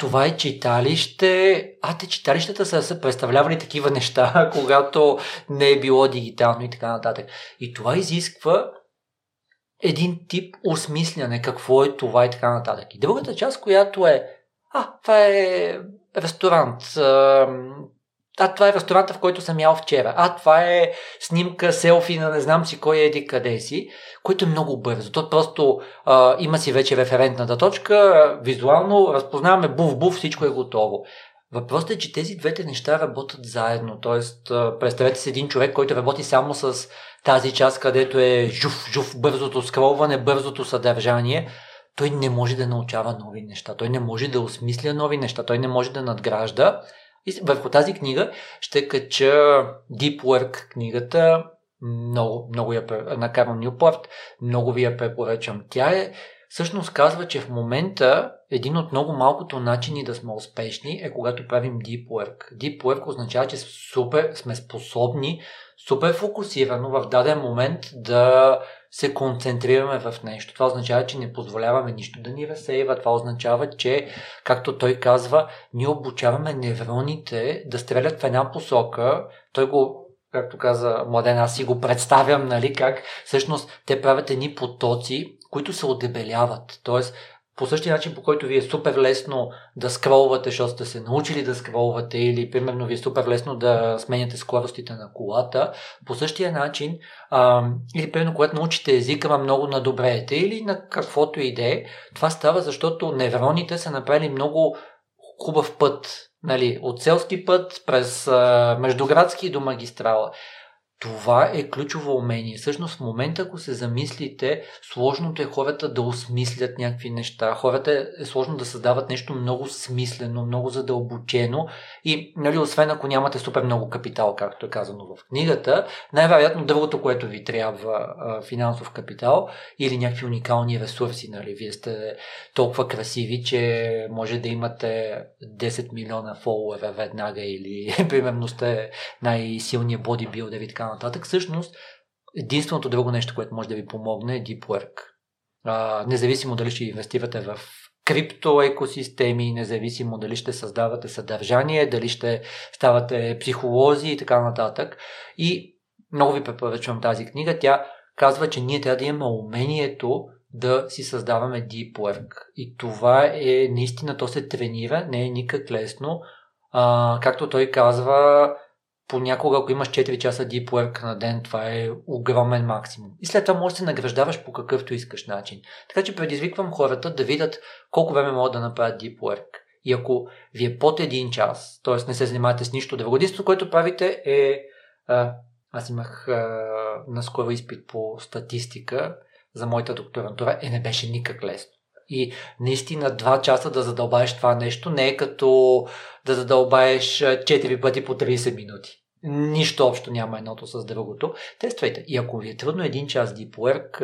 Това е читалище. Те читалищата са представлявали такива неща, когато не е било дигитално и така нататък. И това изисква един тип осмисляне, какво е това и така нататък. И другата част, която е това е ресторант. Това е ресторанта, в който съм ял вчера. Това е снимка, селфи на не знам си кой еди къде си, което е много бързо. То просто има си вече референтната точка, визуално разпознаваме буф-буф, всичко е готово. Въпросът е, че тези двете неща работят заедно. Тоест, представете си един човек, който работи само с тази част, където е жуф-жуф, бързото скролване, бързото съдържание. Той не може да научава нови неща, той не може да осмисля нови неща, той не може да надгражда. И върху тази книга ще кача Deep Work книгата Много я на Карл Нюпорт, много ви я препоръчам. Тя всъщност казва, че в момента един от много малкото начини да сме успешни е когато правим Deep Work. Deep Work означава, че супер сме способни, супер фокусирано в даден момент да се концентрираме в нещо. Това означава, че не позволяваме нищо да ни разсейва. Това означава, че, както той казва, ние обучаваме невроните да стрелят в една посока. Той го, както каза Младен, аз си го представям, нали, как всъщност те правят едни потоци, които се отдебеляват. Тоест, по същия начин, по който ви е супер лесно да скролвате, защото сте се научили да скролвате, или примерно ви е супер лесно да сменяте скоростите на колата, по същия начин, или примерно когато научите езика, много надобреете, или на каквото и да е, това става, защото невроните са направили много хубав път, нали, от селски път през междуградски до магистрала. Това е ключово умение. Всъщност в момента, ако се замислите, сложното е хората да осмислят някакви неща. Хората е сложно да създават нещо много смислено, много задълбочено и, нали, освен ако нямате супер много капитал, както е казано в книгата, най-вероятно другото, което ви трябва, финансов капитал или някакви уникални ресурси, нали, вие сте толкова красиви, че може да имате 10 милиона фолуера веднага или примерно сте най-силният бодибилдер и така нататък. Всъщност, единственото друго нещо, което може да ви помогне е Deep Work. Независимо дали ще инвестирате в криптоекосистеми, независимо дали ще създавате съдържание, дали ще ставате психолози и така нататък. И много ви препоръчвам тази книга. Тя казва, че ние трябва да имаме умението да си създаваме Deep Work. И това е наистина, то се тренира, не е никак лесно. Както той казва, понякога, ако имаш 4 часа Deep Work на ден, това е огромен максимум. И след това можеш да се награждаваш по какъвто искаш начин. Така че предизвиквам хората да видят колко време могат да направят Deep Work. И ако ви е под 1 час, т.е. не се занимавате с нищо друго, единството, което правите е... Аз имах наскоро изпит по статистика за моята докторантура. Не беше никак лесно. И наистина 2 часа да задълбаеш това нещо не е като да задълбаеш 4 пъти по 30 минути. Нищо общо няма едното с другото. Тествайте. И ако ви е трудно 1 час Deep Work,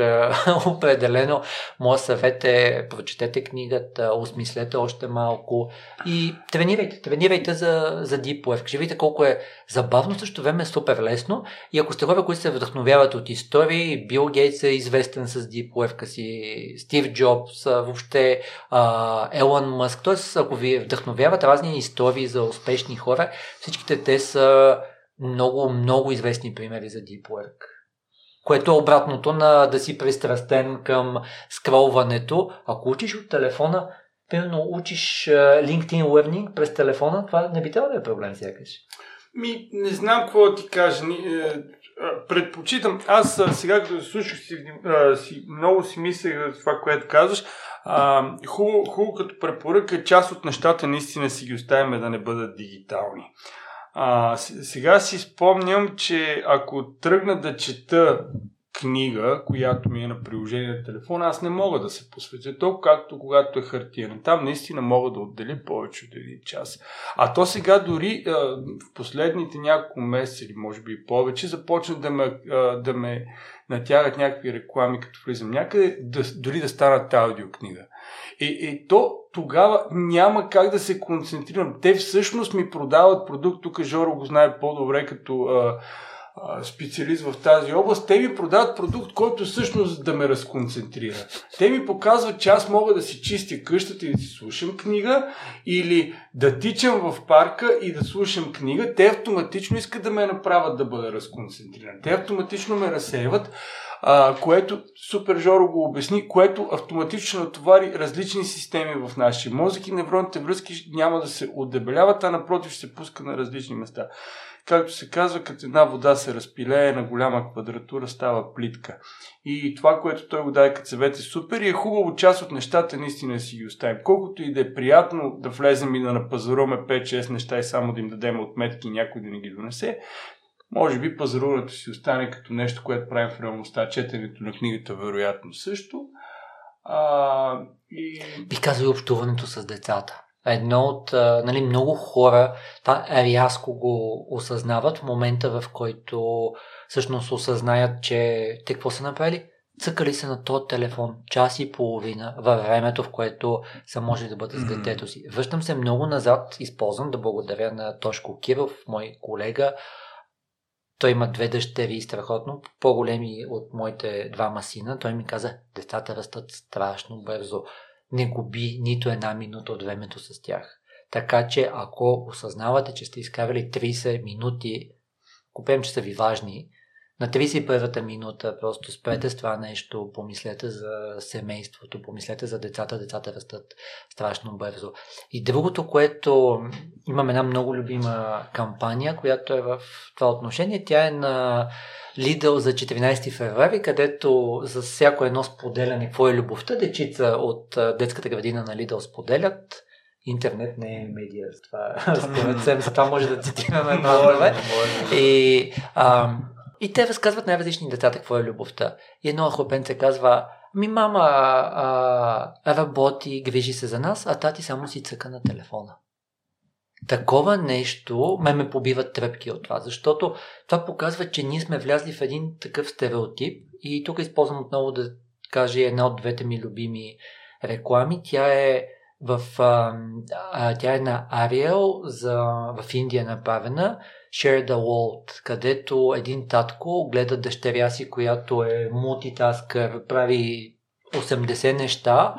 определено моят съвет е прочетете книгата, осмислете още малко и тренирайте. Тренирайте за Deep Work. Ще видите колко е забавно, също време е супер лесно. И ако сте хора, които се вдъхновяват от истории, Бил Гейтс е известен с Deep Work си, Стив Джобс, въобще Елон Мъск. Тоест, ако ви вдъхновяват разни истории за успешни хора, всичките те са много, много известни примери за Deep Work, което е обратното на да си пристрастен към скролването. Ако учиш от телефона, примерно учиш LinkedIn Learning през телефона, това не би трябвало да е проблем сякаш. Не знам какво ти кажа. Предпочитам. Аз сега, като се слушах, много си мислех за това, което казваш. Хубаво като препоръка, част от нещата наистина си ги оставяме да не бъдат дигитални. Сега си спомням, че ако тръгна да чета книга, която ми е на приложение на телефона, аз не мога да се посветя толкова, както когато е хартиена. Там наистина мога да отделя повече от 1 час. А то сега дори в последните няколко месеца или може би и повече започна да ме натягат някакви реклами, като влизам някъде, дори да станат аудиокнига. То тогава няма как да се концентрирам. Те всъщност ми продават продукт, тук Жоро го знае по-добре като специалист в тази област, те ми продават продукт, който всъщност да ме разконцентрира. Те ми показват, че аз мога да си чистя къщата и да си слушам книга или да тичам в парка и да слушам книга. Те автоматично искат да ме направят да бъда разконцентриран. Те автоматично ме разсейват, което супер Жоро го обясни, което автоматично натовари различни системи в нашия мозък и невронните връзки няма да се отдебеляват, а напротив ще се пуска на различни места. Както се казва, като една вода се разпилее на голяма квадратура, става плитка. И това, което той го даде като съвет е супер и е хубаво, част от нещата наистина си ги оставим. Колкото и да е приятно да влезем и да напазаруваме 5-6 неща и само да им дадем отметки и някой да ни ги донесе, може би пазаруването си остане като нещо, което правим в реалността. Четенето на книгата вероятно също. Бих казал и общуването с децата. едно от, нали, много хора рязко го осъзнават в момента, в който всъщност осъзнаят, че те какво са направили? Цъкали се на този телефон час и половина във времето, в което са можели да бъдат с детето си. Връщам се много назад, използвам да благодаря на Тошко Киров, мой колега. Той има две дъщери, страхотно, по-големи от моите двама сина. Той ми каза, децата растат страшно бързо. Не губи нито една минута от времето с тях. Така че ако осъзнавате, че сте изкарали 30 минути, купем, че са ви важни, на 31-та минута просто спрете с това нещо, помислете за семейството, помислете за децата, децата растат страшно бързо. И другото, което имам една много любима кампания, която е в това отношение, тя е на Лидъл за 14 февруари, където за всяко едно споделяне, какво е любовта, дечица от детската градина на Лидъл споделят. Интернет не е медия, за това, за това може да цитираме едно време. И... И те разказват най-различни децата какво е любовта. И едно хлопенце казва, ми мама работи, грижи се за нас, а тати само си цъка на телефона. Такова нещо ме побиват тръпки от това, защото това показва, че ние сме влязли в един такъв стереотип. И тук използвам отново да кажа една от двете ми любими реклами. Тя е на Ариел в Индия направена, Share the World, където един татко гледа дъщеря си, която е мултитаскър, прави 80 неща,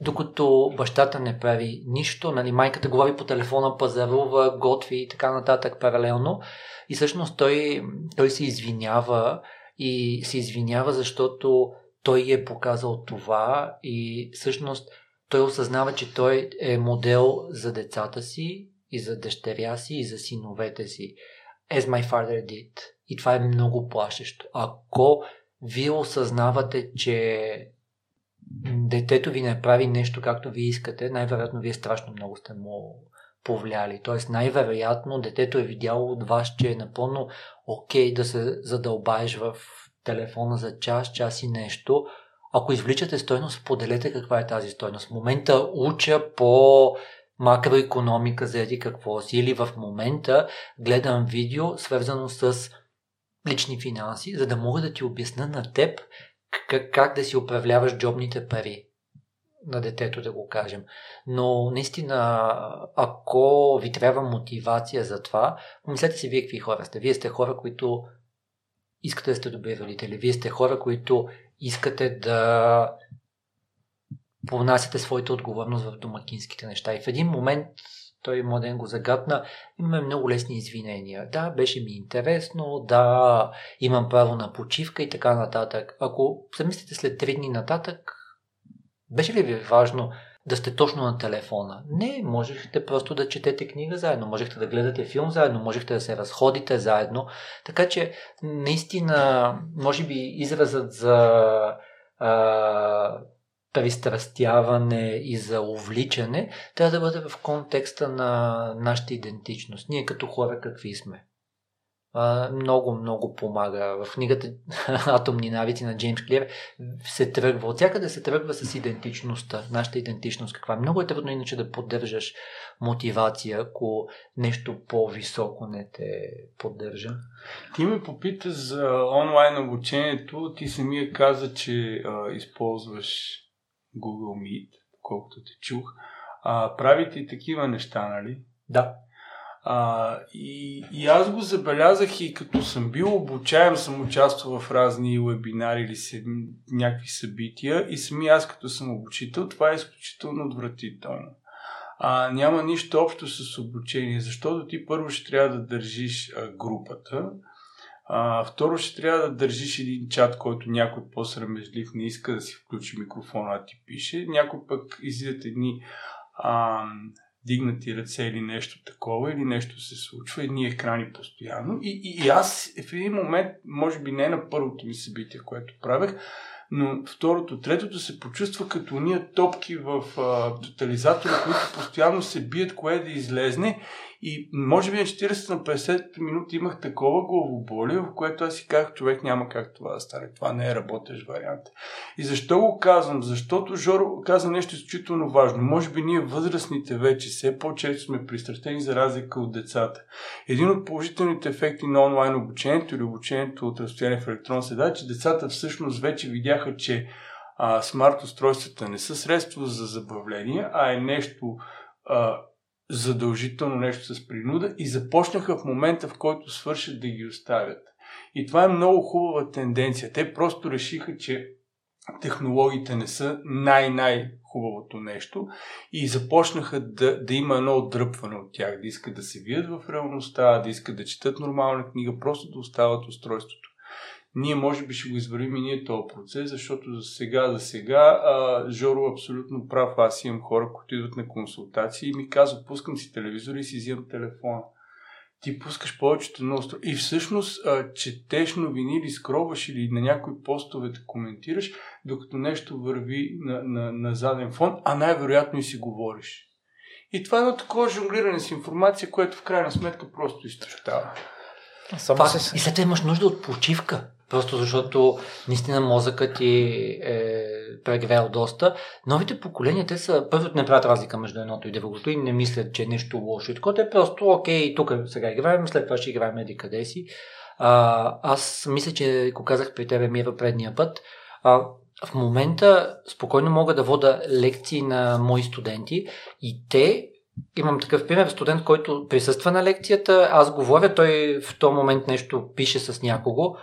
докато бащата не прави нищо, нали, майката говори по телефона, пазарува, готви и така нататък паралелно. И всъщност той се извинява и се извинява, защото той е показал това и всъщност той осъзнава, че той е модел за децата си и за дъщеря си и за синовете си. As my father did. И това е много плашещо. Ако вие осъзнавате, че детето ви не прави нещо както вие искате, най-вероятно вие страшно много сте му повлияли. Тоест най-вероятно детето е видяло от вас, че е напълно окей да се задълбаеш в телефона за час и нещо. Ако извличате стойност, поделете каква е тази стойност. В момента уча по макроекономика за еди какво си, или в момента гледам видео, свързано с лични финанси, за да мога да ти обясна на теб как да си управляваш джобните пари. На детето да го кажем. Но наистина, ако ви трябва мотивация за това, помислете си вие какви хора сте. Вие сте хора, които искате да сте добри родители. Вие сте хора, които искате да понасяте своята отговорност в домакинските неща. И в един момент той Младен го загатна. Имаме много лесни извинения. Да, беше ми интересно, да, имам право на почивка и така нататък. Ако замислите след 3 дни нататък, беше ли ви важно да сте точно на телефона? Не, можехте просто да четете книга заедно, можехте да гледате филм заедно, можехте да се разходите заедно. Така че, наистина, може би изразът за пристрастяване и за увличане трябва да бъде в контекста на нашата идентичност. Ние като хора какви сме. Много помага. В книгата Атомни навици на Джеймс Клиър се тръгва. От всякъде се тръгва с идентичността. Нашата идентичност каква е. Много е трудно иначе да поддържаш мотивация, ако нещо по-високо не те поддържа. Ти ме попита за онлайн обучението. Ти самия каза, че използваш Google Meet, колкото те чух. Правите и такива неща, нали? Да. И аз го забелязах и като съм бил обучаем, съм участвал в разни вебинари или някакви събития и сами аз като съм обучител, това е изключително отвратително. Няма нищо общо с обучение, защото ти първо ще трябва да държиш групата, второ ще трябва да държиш един чат, който някой по-срамежлив не иска да си включи микрофона, а ти пише, някой пък излизат едни... дигнати ръце или нещо такова, или нещо се случва, едни екрани постоянно. И аз в един момент, може би не на първото ми събитие, което правех, но второто, третото се почувства като уния топки в тотализатора, които постоянно се бият, кое да излезне И може би на 40 на 50 минути имах такова главоболие, в което аз си казах, човек, няма как това да стане. Това не е работещ вариант. И защо го казвам? Защото Жоро каза нещо изключително важно. Може би ние възрастните вече все по-често сме пристрастени за разлика от децата. Един от положителните ефекти на онлайн обучението или обучението от разстояние в електронна среда е, че децата всъщност вече видяха, че смарт-устройствата не са средство за забавление, а е нещо задължително, нещо с принуда, и започнаха в момента, в който свършат, да ги оставят. И това е много хубава тенденция. Те просто решиха, че технологиите не са най-най-хубавото нещо и започнаха да има едно отдръпване от тях, да искат да се вият в реалността, да искат да четат нормална книга, просто да остават устройството. Ние може би ще го извървим и ние този процес, защото за сега Жоро абсолютно прав. Аз имам хора, които идват на консултации и ми казват, пускам си телевизор и си взимам телефона. Ти пускаш повечето на устройство. И всъщност четеш новини или скробваш или на някои постове да коментираш, докато нещо върви на заден фон, а най-вероятно и си говориш. И това е едно такова жонглиране с информация, което в крайна сметка просто изтощава. И след това имаш нужда от почивка. Просто защото наистина мозъкът ти е прегрял доста. Новите поколения, те са първо не правят разлика между едното и другото и не мислят, че е нещо лошо. И така, те просто, окей, тук сега играем, след това ще играем еди къде си. Аз мисля, че го казах при тебе, Мира, предния път. В момента спокойно мога да вода лекции на мои студенти и те... Имам такъв пример, студент, който присъства на лекцията, аз говоря, той в този момент нещо пише с някого.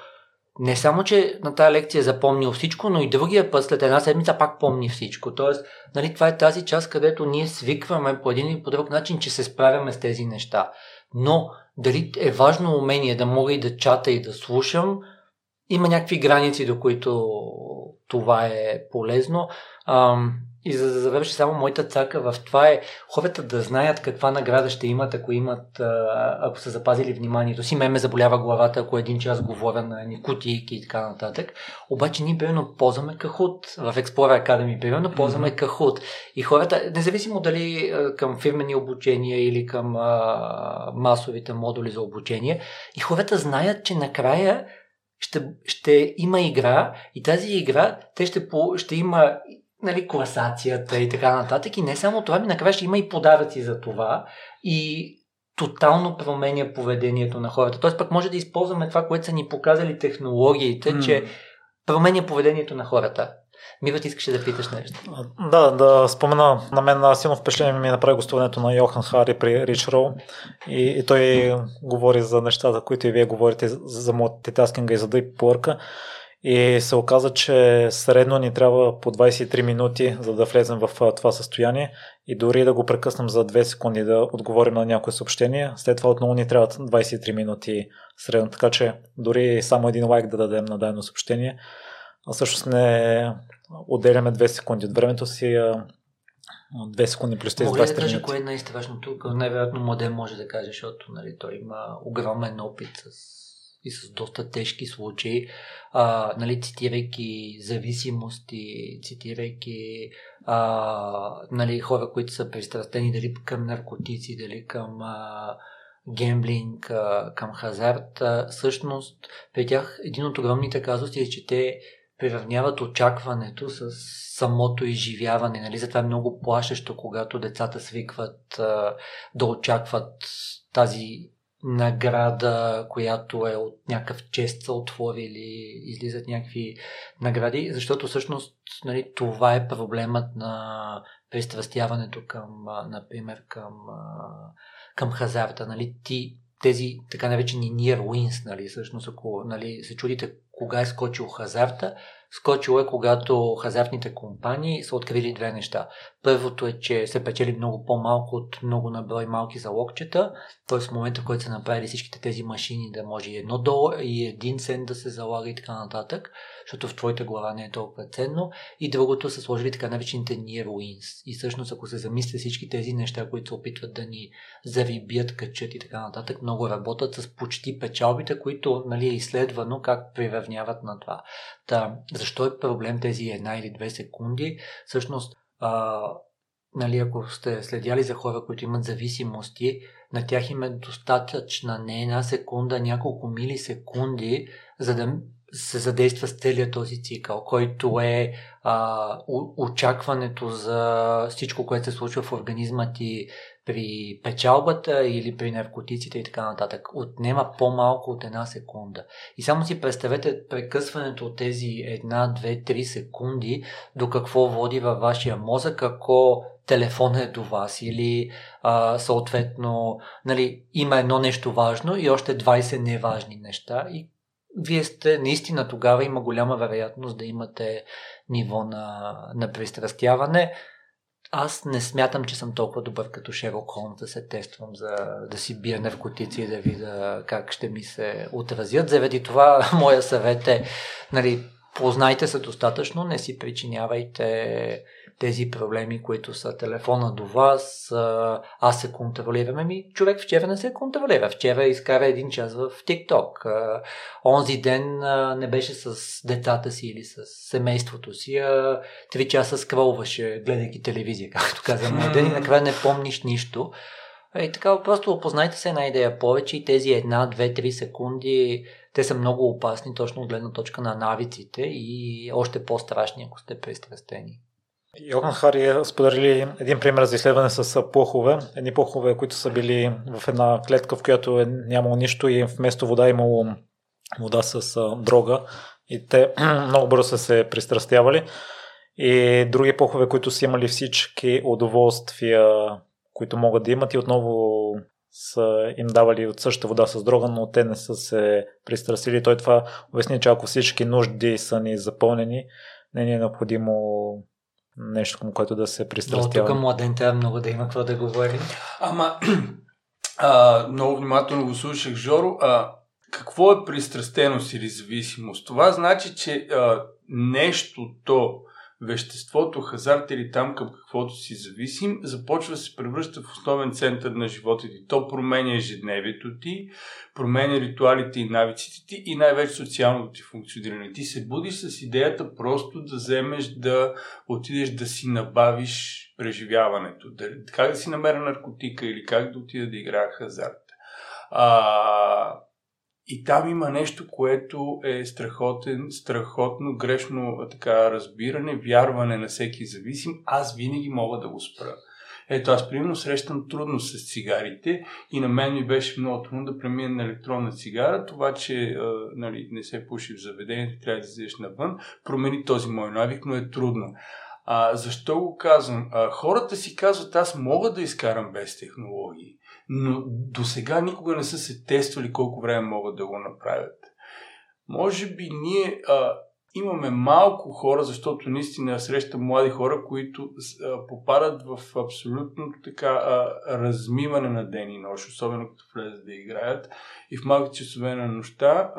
Не само, че на тази лекция е запомнил всичко, но и другия път след една седмица пак помни всичко. Тоест, нали, това е тази част, където ние свикваме по един или по друг начин, че се справяме с тези неща. Но дали е важно умение да мога и да чата и да слушам, има някакви граници, до които това е полезно. И за да завърши само моята цака в това е хората да знаят каква награда ще имат, ако са запазили вниманието си. Ме заболява главата, ако един час говоря на едни кутийки и така нататък. Обаче ние примерно ползваме Kahoot. В Explorer Academy примерно ползваме Kahoot. И хората, независимо дали към фирмени обучения или към масовите модули за обучение, и хората знаят, че накрая ще има игра и тази игра ще има, нали, класацията и така нататък. И не само това, ми накрая ще има и подаръци за това и тотално променя поведението на хората. Тоест пък може да използваме това, което са ни показали технологиите, че променя поведението на хората. Миро, ти искаш да питаш нещо? Да спомена. На мен силно впечатление ми направи гостуването на Йохан Хари при Рич Роу и той говори за нещата, които и вие говорите за мултитаскинга и за Deep Work. И се оказа, че средно ни трябва по 23 минути, за да влезем в това състояние и дори да го прекъснем за 2 секунди да отговорим на някое съобщение. След това отново ни трябват 23 минути средно, така че дори само един лайк да дадем на дадено съобщение. А всъщност не отделяме 2 секунди от времето си, 2 секунди плюс тези 23 минути. Мога да кажа кое е най-важно тук? Най-вероятно Младен може да каже, защото, нали, той има огромен опит с доста тежки случаи, нали, цитирайки зависимости, цитирайки нали, хора, които са пристрастени дали към наркотици, дали към гемблинг, към хазарт. Всъщност, при тях един от огромните казуси е, че те приравняват очакването с самото изживяване. Нали? Затова е много плашещо, когато децата свикват да очакват тази награда, която е от някакъв чест са отворили, излизат някакви награди, защото всъщност, нали, това е проблемът на пристрастяването към, например, към хазарта. Нали, тези така наречени near wins, нали, всъщност, ако, нали, се чудите кога е скочил хазарта, скочил е, когато хазартните компании са открили две неща. Първото е, че се печели много по-малко от много наброй малки залогчета, т.е. в момента, в който са направили всичките тези машини да може и $1 и 1 цент да се залага и така нататък, защото в твоята глава не е толкова ценно. И другото са сложили така наречените near wins. И всъщност, ако се замисля всички тези неща, които се опитват да ни зарибят, качат и така нататък, много работят с почти печалбите, които, нали, е изследвано как приравняват на това. Защо е проблем тези една или две секунди? Всъщност, нали, ако сте следяли за хора, които имат зависимости, на тях им е достатъчна не една секунда, няколко милисекунди, за да се задейства с целият този цикъл, който е очакването за всичко, което се случва в организма ти при печалбата или при наркотиците и така нататък. Отнема по-малко от една секунда. И само си представете прекъсването от тези една, две, три секунди до какво води във вашия мозък, ако телефонът е до вас или съответно, нали, има едно нещо важно и още 20 неважни неща и вие сте, наистина тогава има голяма вероятност да имате ниво на пристрастяване. Аз не смятам, че съм толкова добър като Шерлок Холмс да се тествам за да си бия наркотици и да видя как ще ми се отразят. Заради това моя съвет е, нали, познайте се достатъчно, не си причинявайте тези проблеми, които са телефона до вас, аз се контролирам. Човек вчера не се контролира. Вчера изкара един час в TikTok. Онзи ден не беше с децата си или с семейството си. 3 часа скролваше, гледайки телевизия, както каза Младен, и накрая не помниш нищо. И така, просто опознайте се една идея повече и тези една, две, три секунди, те са много опасни точно от гледна точка на навиците и още по-страшни, ако сте пристрастени. Йохан Хари е споделили един пример за изследване с плохове. Едни плохове, които са били в една клетка, в която е нямало нищо и вместо вода е имало вода с дрога и те много бързо са се пристрастявали. И други плохове, които са имали всички удоволствия, които могат да имат и отново са им давали от същата вода с дрога, но те не са се пристрастили. Той това обясни, че ако всички нужди са ни запълнени, не ни е необходимо нещо, към което да се пристрастява. Тук Младен трябва много да има какво да говори. Ама, много внимателно го слушах, Жоро. Какво е пристрастеност или зависимост? Това значи, че нещото, веществото, хазарт или там към каквото си зависим, започва да се превръща в основен център на живота ти. То променя ежедневието ти, променя ритуалите и навиците ти и най-вече социалното ти функциониране. Ти се будиш с идеята просто да вземеш, да отидеш да си набавиш преживяването. Как да си намеря наркотика или как да отида да играя хазарт. И там има нещо, което е страхотно, грешно така разбиране, вярване на всеки зависим. Аз винаги мога да го спра. Ето, аз примерно срещам трудност с цигарите и на мен ми беше много трудно да премина на електронна цигара. Това, че нали, не се пуши в заведението, трябва да излезеш навън, промени този мой навик, но е трудно. Защо го казвам? Хората си казват, аз мога да изкарам без технологии. Но до сега никога не са се тествали колко време могат да го направят. Може би ние имаме малко хора, защото наистина срещам млади хора, които попадат в абсолютно така размиване на ден и нощ, особено като влезат да играят и в малки часове на нощта,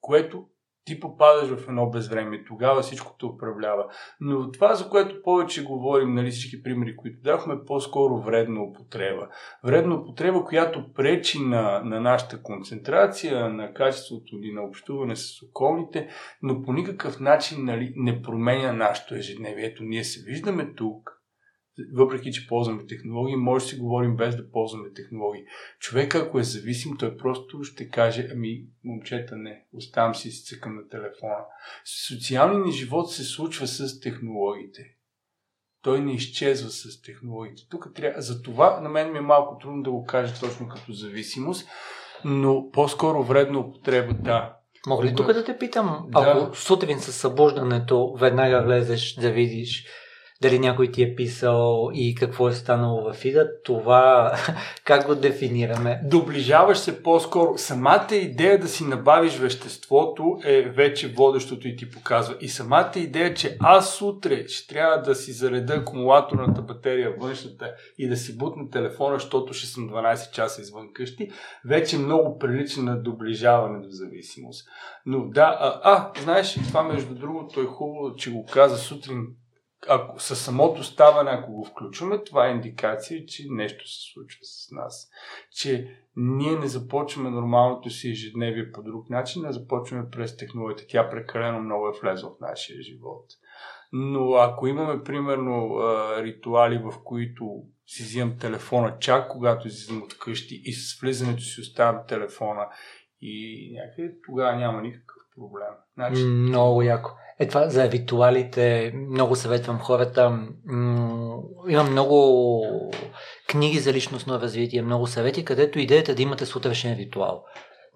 което ти попадаш в едно безвреме. Тогава всичко те управлява. Но това, за което повече говорим, нали, всички примери, които дахме, е по-скоро вредна употреба. Вредна употреба, която пречи на нашата концентрация, на качеството ни на общуване с околните, но по никакъв начин, нали, не променя нашето ежедневие. Ето, ние се виждаме тук, въпреки че ползваме технологии, може да си говорим без да ползваме технологии. Човек, ако е зависим, той просто ще каже, момчета, не, оставам си и си цъкам на телефона. Социалният ни живот се случва с технологиите. Той не изчезва с технологиите. Затова на мен ми е малко трудно да го кажа точно като зависимост, но по-скоро вредна употреба, да. Мога ли тук да те питам, ако сутрин със събуждането веднага влезеш да видиш дали някой ти е писал и какво е станало в фида, това как го дефинираме? Доближаваш се по-скоро. Самата идея да си набавиш веществото е вече водещото и ти показва. И самата идея, че аз утре ще трябва да си зареда акумулаторната батерия външната и да си бутна телефона, защото ще съм 12 часа извън къщи, вече много прилича на доближаване до зависимост. Но да, знаеш, това между другото е хубаво, че го каза сутрин. Ако със самото ставане, ако го включваме, това е индикация, че нещо се случва с нас. Че ние не започваме нормалното си ежедневие по друг начин, а започваме през технологията. Тя прекалено много е влезла в нашия живот. Но ако имаме, примерно, ритуали, в които си взимам телефона чак когато излизам от къщи и с влизането си оставям телефона и някъде, тогава няма никакъв проблем. Значи... Много яко. Е, това за ритуалите много съветвам хората. Имам много книги за личностно развитие, много съвети, където идеята е да имате сутрешен ритуал.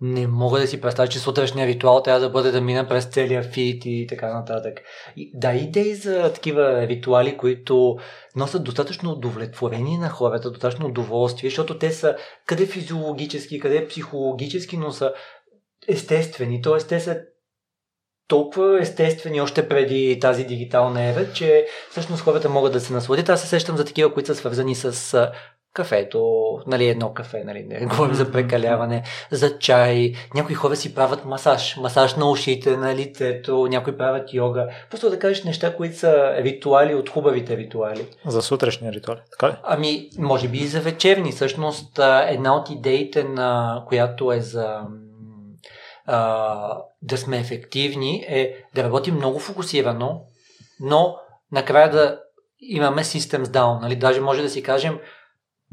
Не мога да си представя, че сутрешния ритуал трябва да бъде да мина през целия фит и така нататък. Да, идеи за такива ритуали, които носят достатъчно удовлетворение на хората, достатъчно удоволствие, защото те са къде физиологически, къде психологически, но са естествени. Тоест те са толкова естествени още преди тази дигитална ера, че всъщност хората могат да се насладят. Аз се сещам за такива, които са свързани с... кафето, нали, едно кафе, нали, не говорим за прекаляване, за чай, някои хора си правят масаж на ушите, на лицето, някои правят йога. Просто да кажеш неща, които са ритуали от хубавите ритуали. За сутрешния ритуал, така ли? Ами, може би и за вечерни. Всъщност, една от идеите, на която е за да сме ефективни, е да работим много фокусирано, но накрая да имаме systems down. Нали? Даже може да си кажем,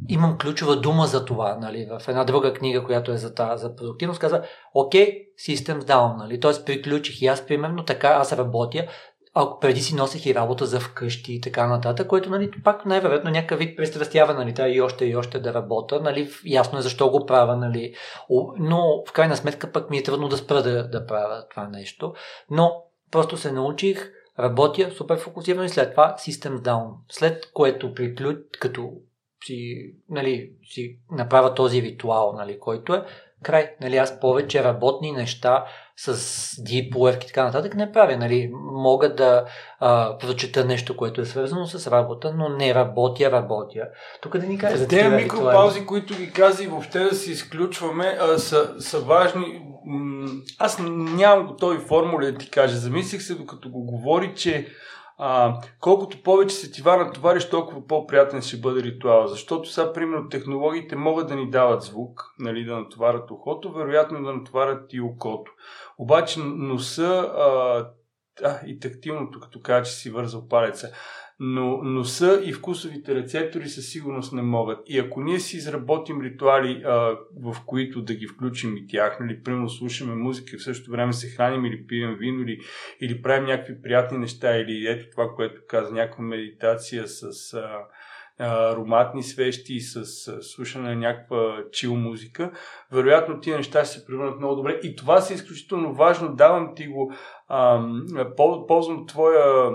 имам ключова дума за това, нали, в една друга книга, която е за продуктивност, казва, окей, systems down, нали, т.е. приключих и аз, примерно, така аз работя, а преди си носех и работа за вкъщи и така нататък, което, нали, пак най-вероятно някакъв вид пристрастява, нали, да, и още да работя, нали, ясно е защо го правя, нали, но в крайна сметка пък ми е трудно да спра да правя това нещо, но просто се научих, работя супер фокусирано и след това systems down, след което като си направя този ритуал, нали, който е край. Нали, аз повече работни неща с Deep Work и така нататък не правя. Нали. Мога да прочета нещо, което е свързано с работа, но не работя. Тук да ни кажа за тези микропаузи, които ги каза и въобще да се изключваме, са важни. Аз нямам готови формули да ти кажа. Замислих се, докато го говори, че колкото повече се тива натовариш, толкова по-приятен ще бъде ритуал. Защото сега, примерно, технологиите могат да ни дават звук, нали, да натоварят ухото, вероятно да натоварят и окото. Обаче носа и тактилното, като кажа, че си вързал палеца, но носа и вкусовите рецептори със сигурност не могат. И ако ние си изработим ритуали, в които да ги включим и тях, нали, примерно слушаме музика и в същото време се храним или пием вино, или правим някакви приятни неща, или ето това, което каза, някаква медитация с ароматни свещи и с слушане на някаква чил музика, вероятно тия неща ще се превърнат много добре. И това са изключително важно. Давам ти го, ползвам твоя...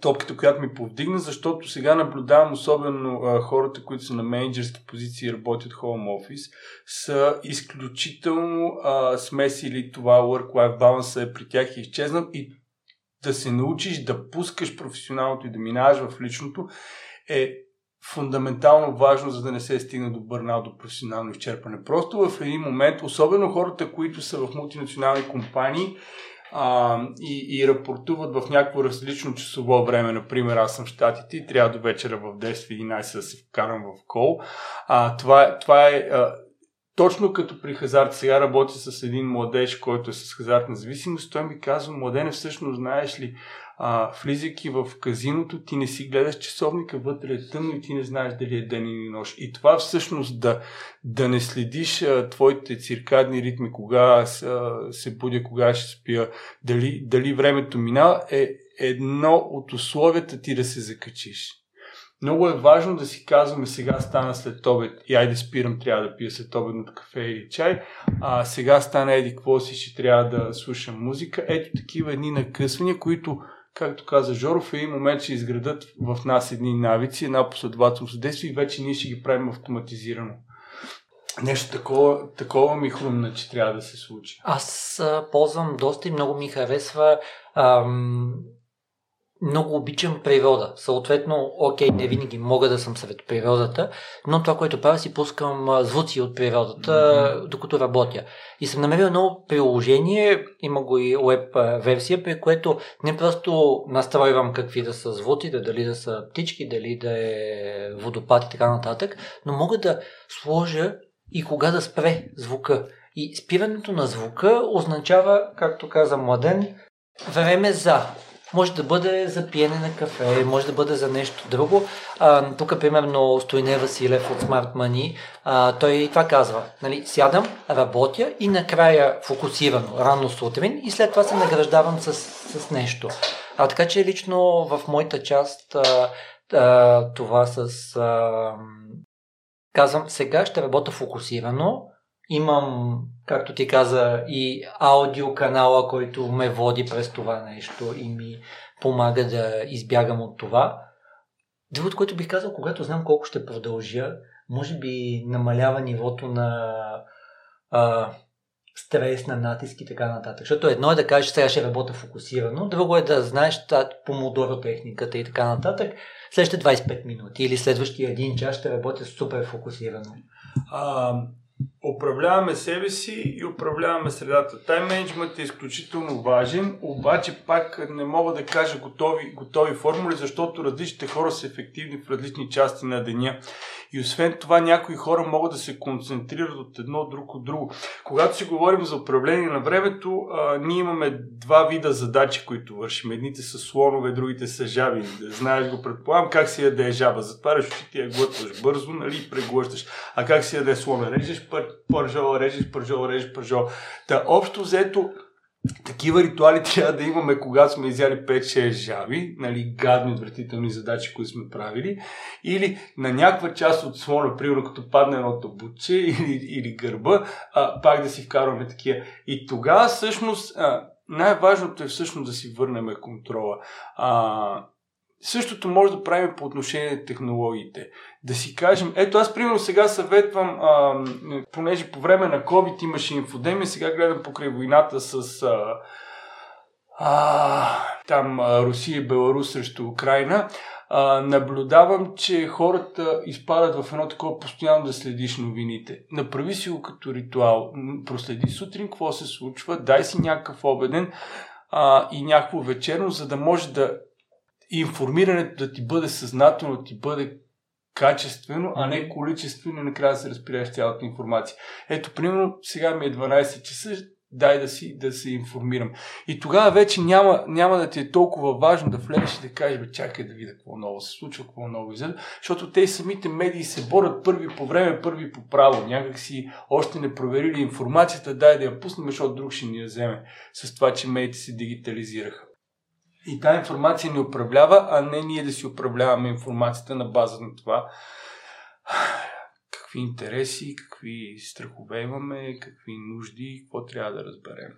топката, която ми повдигна, защото сега наблюдавам, особено хората, които са на менеджерски позиции и работят home office, са изключително смесили това work-life balance при тях и изчезнат, и да се научиш да пускаш професионалното и да минаваш в личното е фундаментално важно, за да не се стигне до бърнаут, до професионално изчерпане. Просто в един момент, особено хората, които са в мултинационални компании, и рапортуват в някакво различно часово време. Например, аз съм в Щатите и трябва до вечера в 10-11 да се вкарам в кол. Това е точно като при хазарт. Сега работя с един младеж, който е с хазартна зависимост. Той ми казва: Младене, всъщност знаеш ли, влизайки в казиното, ти не си гледаш часовника, вътре е тъмно и ти не знаеш дали е ден или нощ. И това всъщност да не следиш твоите циркадни ритми, кога се будя, кога ще спя, дали времето минава, е едно от условията ти да се закачиш. Много е важно да си казваме: сега стана след обед и айде спирам, трябва да пия след обедното кафе или чай, сега стана еди какво си, ще трябва да слушам музика. Ето такива едни накъсвания, които, както каза Жоров, е и момент, че изградат в нас едни навици, една последователност действия и вече ние ще ги правим автоматизирано. Нещо такова ми хрумна, че трябва да се случи. Аз ползвам доста и много ми харесва. Много обичам природа. Съответно, окей, не винаги мога да съм сред природата, но това, което правя, си пускам звуци от природата, докато работя. И съм намерил едно приложение, има го и уеб версия, при което не просто настройвам какви да са звуците, дали да са птички, дали да е водопад и така нататък, но мога да сложа и кога да спре звука. И спирането на звука означава, както каза Младен, време за Може да бъде за пиене на кафе, може да бъде за нещо друго. Тук, примерно, Стойне Василев от Smart Money, той това казва. Нали, сядам, работя и накрая фокусирано, рано сутрин и след това се награждавам с нещо. Така че лично в моята част това с... казвам, сега ще работя фокусирано. Имам, както ти каза, и аудиоканала, който ме води през това нещо и ми помага да избягам от това. Другото, което бих казал, когато знам колко ще продължа, може би намалява нивото на стрес, на натиск и така нататък. Защото едно е да кажеш, сега ще работя фокусирано, друго е да знаеш помодоро техниката и така нататък. Следващите 25 минути или следващия един час ще работя супер фокусирано. Управляваме себе си и управляваме средата. Тайм мениджмънт е изключително важен, обаче пак не мога да кажа готови формули, защото различните хора са ефективни в различни части на деня. И освен това някои хора могат да се концентрират от едно друго от друго. Когато си говорим за управление на времето, ние имаме два вида задачи, които вършим. Едните са слонове, другите са жаби. Знаеш го, предполагам, как си яде жаба. Затваряш очите, я глътваш бързо, нали, преглъщаш. А как си яде слона? Режеш пържола. Та общо взето такива ритуали трябва да имаме, когато сме изяли 5-6 жаби, нали, гадни, отвратителни задачи, които сме правили, или на някаква част от слона, примерно като падне едното бутче или гърба, пак да си вкарваме такива. И тогава всъщност най-важното е всъщност да си върнем контрола. Същото може да правим по отношение на технологиите. Да си кажем, ето аз примерно сега съветвам, понеже по време на COVID имаше инфодемия, сега гледам покрай войната с там Русия и Беларус срещу Украйна, наблюдавам, че хората изпадат в едно такова постоянно да следиш новините. Направи си го като ритуал. Проследи сутрин какво се случва, дай си някакъв обеден и някакво вечерно, за да може да информирането да ти бъде съзнателно, да ти бъде качествено, а не количествено и накрая да се разпиляеш цялата информация. Ето, примерно, сега ми е 12 часа, дай да се информирам. И тогава вече няма да ти е толкова важно да влезеш и да кажеш, чакай да видя какво ново се случва, какво ново излезе, защото те самите медии се борят първи по време, първи по право. Някак си още не проверили информацията, дай да я пуснем, защото друг ще ни я вземе с това, че медиите се дигитализираха. И тази информация ни управлява, а не ние да си управляваме информацията на база на това какви интереси, какви страхове имаме, какви нужди, какво трябва да разберем.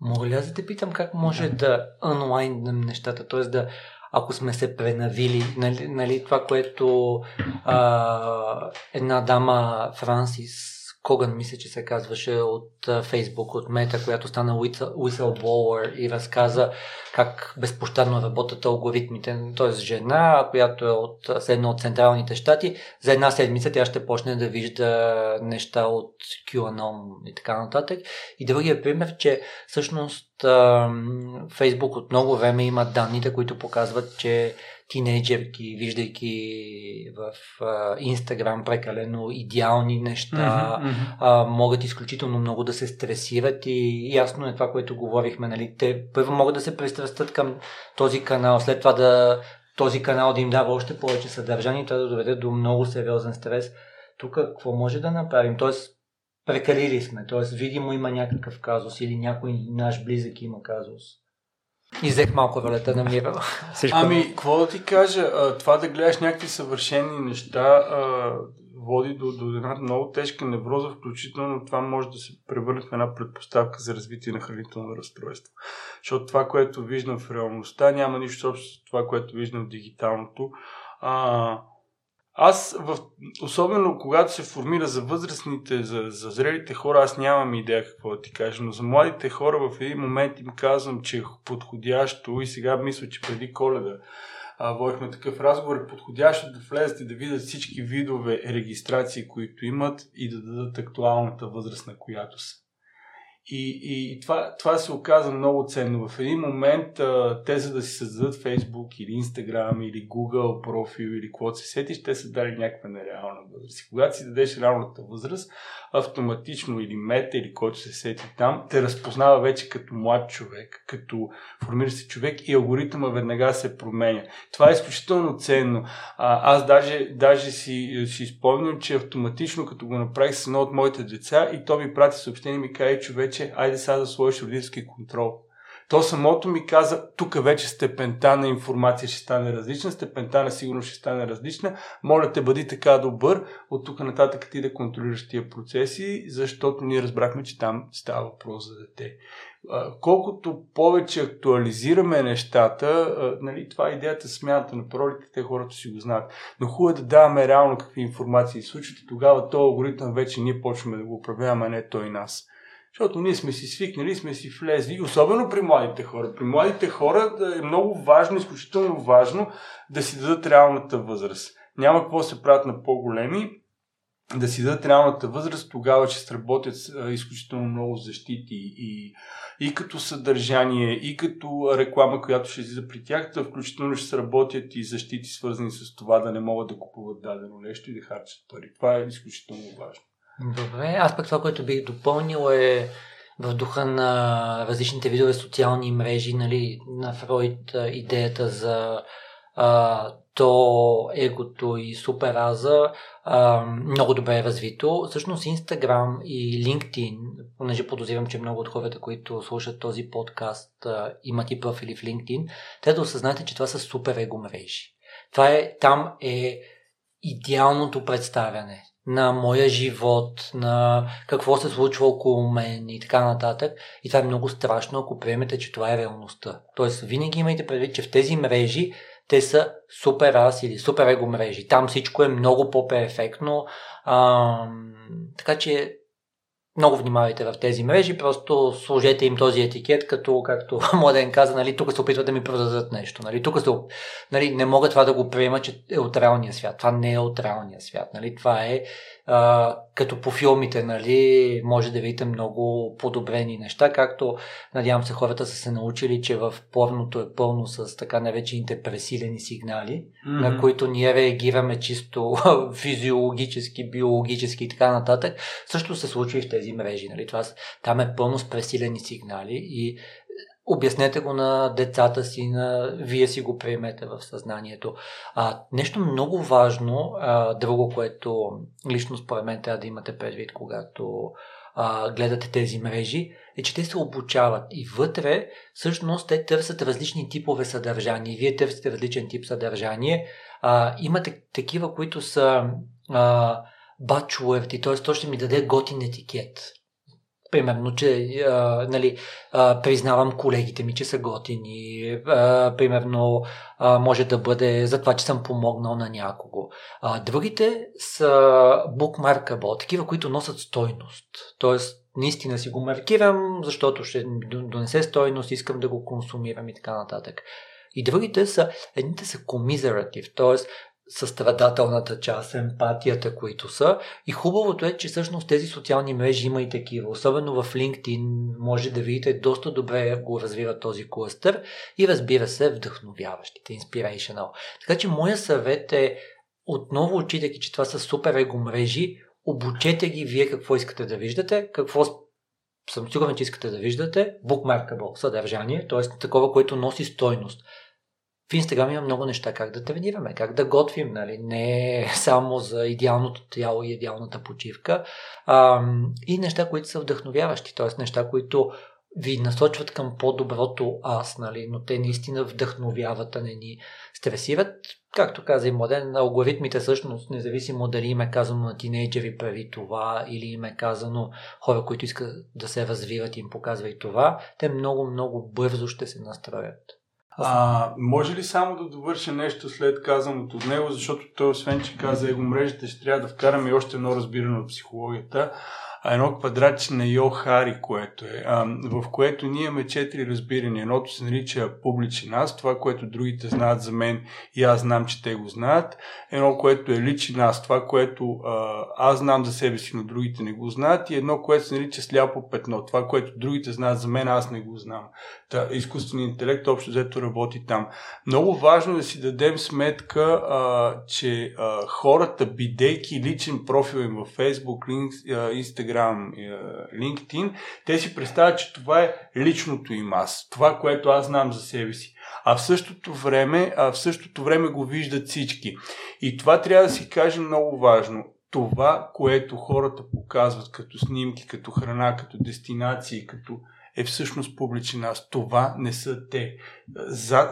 Мога ли аз да те питам как може да онлайнем нещата, т.е. да ако сме се пренавили, нали това, което една дама Франсис Коган, мисля, че се казваше от Facebook, от Мета, която стана whistleblower и разказа как безпощадно работят алгоритмите. Т.е. жена, която е от една от Централните щати, за една седмица тя ще почне да вижда неща от QAnon и така нататък. И другия пример, че всъщност Facebook от много време има данните, които показват, че тинейджерки, виждайки в Instagram прекалено идеални неща, могат изключително много да се стресират и ясно е това, което говорихме. Нали? Те първо могат да се пристрастат към този канал, след това този канал да им дава още повече съдържание и това да доведе до много сериозен стрес. Тук какво може да направим? Тоест, прекалили сме, т.е. видимо има някакъв казус или някой наш близък има казус. И взех малко ролята на мира. Ами, какво да ти кажа, това да гледаш някакви съвършени неща води до една много тежка невроза, включително това може да се превърне в една предпоставка за развитие на хранително разстройство. Защото това, което виждам в реалността, няма нищо общо с това, което виждам в дигиталното. Аз, особено когато се формира за възрастните, за зрелите хора, аз нямам идея какво да ти кажа, но за младите хора в един момент им казвам, че е подходящо и сега мисля, че преди Коледа водихме такъв разговор, е подходящо да влезете да видят всички видове регистрации, които имат и да дадат актуалната възраст, на която са. И това се оказа много ценно. В един момент те, за да си създадат Facebook или Instagram или Google профил или каквото се сетиш, те са дали някаква нереална възраст. И когато си дадеш реалната възраст, автоматично или Мета или който се сети там, те разпознава вече като млад човек, като формиращ се човек и алгоритъма веднага се променя. Това е изключително ценно. Аз даже си спомням, че автоматично като го направих с едно от моите деца и то ми прати съобщение и ми каза, човече, айде сега да сложиш родителски контрол. То самото ми каза, тук вече степента на информация ще стане различна, степента на сигурност ще стане различна. Моля те, бъди така добър, от тук нататък ти да контролираш тия процеси, защото ние разбрахме, че там става въпрос за дете. Колкото повече актуализираме нещата, нали, това е идеята, смяната на паролите, те хората си го знаят. Но хубаво е да даваме реално какви информации случат и тогава този алгоритъм вече ние почваме да го управляваме, а не той нас. Защото ние сме си свикнали, сме си влезли, особено при младите хора. При младите хора е много важно, изключително важно да си дадат реалната възраст. Няма какво се правят на по-големи, да си дадат реалната възраст, тогава ще сработят изключително много защити и като съдържание, и като реклама, която ще излиза при тях, включително ще сработят и защити, свързани с това да не могат да купуват дадено нещо и да харчат пари. Това е изключително важно. Добре, аз пък това, което бих допълнил е в духа на различните видове социални мрежи, нали, на Фройд идеята за то егото и супераза много добре е развито. Всъщност Instagram и LinkedIn, понеже подозирам, че много от хората, които слушат този подкаст, имат и профили в LinkedIn, трябва да осъзнаете, че това са супер его мрежи. Там е идеалното представяне на моя живот, на какво се случва около мен и така нататък. И това е много страшно, ако приемете, че това е реалността. Тоест, винаги имайте предвид, че в тези мрежи те са супер аз или супер его мрежи. Там всичко е много по-перфектно. Така че много внимавайте в тези мрежи, просто сложете им този етикет, както Младен каза, нали, тук се опитват да ми продадат нещо. Нали, тук не мога това да го приема, че е от реалния свят. Това не е от реалния свят. Нали, това е като по филмите, нали, може да видите много подобрени неща, както надявам се хората са се научили, че в порното е пълно с така наречените пресилени сигнали, на които ние реагираме чисто физиологически, биологически и така нататък. Също се случва и в тези мрежи. Нали? Там е пълно с пресилени сигнали и обяснете го на децата си, вие си го приемете в съзнанието. Нещо много важно, друго, което лично според мен трябва да имате предвид, когато гледате тези мрежи, е, че те се обучават и вътре, всъщност те търсят различни типове съдържание. Вие търсите различен тип съдържание. Имате такива, които са бачуерти, т.е. то ще ми даде готин етикет. Примерно, че признавам колегите ми, че са готини. Примерно, може да бъде за това, че съм помогнал на някого. Другите са букмаркабо, такива, които носят стойност. Тоест, наистина си го маркирам, защото ще донесе стойност, искам да го консумирам и така нататък. И другите са, едните са commiserative, т.е. състрадателната част, емпатията, които са. И хубавото е, че всъщност тези социални мрежи има и такива. Особено в LinkedIn може да видите доста добре го развива този клъстър и разбира се вдъхновяващите, inspirational. Така че моя съвет е, отново отчитайки, че това са супер его мрежи, обучете ги вие какво искате да виждате, какво съм сигурен, че искате да виждате, bookmarkable съдържание, т.е. такова, което носи стойност. В Инстаграм има много неща, как да тренираме, как да готвим, нали? Не само за идеалното тяло и идеалната почивка, и неща, които са вдъхновяващи, т.е. неща, които ви насочват към по-доброто аз, нали? Но те наистина вдъхновяват, а не ни стресират. Както каза и Младен, алгоритмите всъщност, независимо дали им е казано на тинейджери прави това или им е казано хора, които искат да се развиват и им показва и това, те много бързо ще се настроят. Може ли само да довърша нещо след казаното от него, защото той, освен че каза его мрежите, ще трябва да вкараме още едно разбиране от психологията, едно квадратче на Йо Хари, което е, в което ние имаме 4 разбирания. Едното се нарича публичен аз, това, което другите знаят за мен и аз знам, че те го знаят. Едно, което е личен аз, това, което аз знам за себе си, но другите не го знаят. И едно, което се нарича сляпо петно, това, което другите знаят за мен, аз не го знам. Та, изкуственият интелект общо взето работи там. Много важно да си дадем сметка, че хората, бидейки личен профил им във Facebook, Instagram, LinkedIn, те си представят, че това е личното им аз, това, което аз знам за себе си. А в същото време го виждат всички. И това трябва да си кажем много важно. Това, което хората показват като снимки, като храна, като дестинации, като е всъщност публичен аз. Това не са те.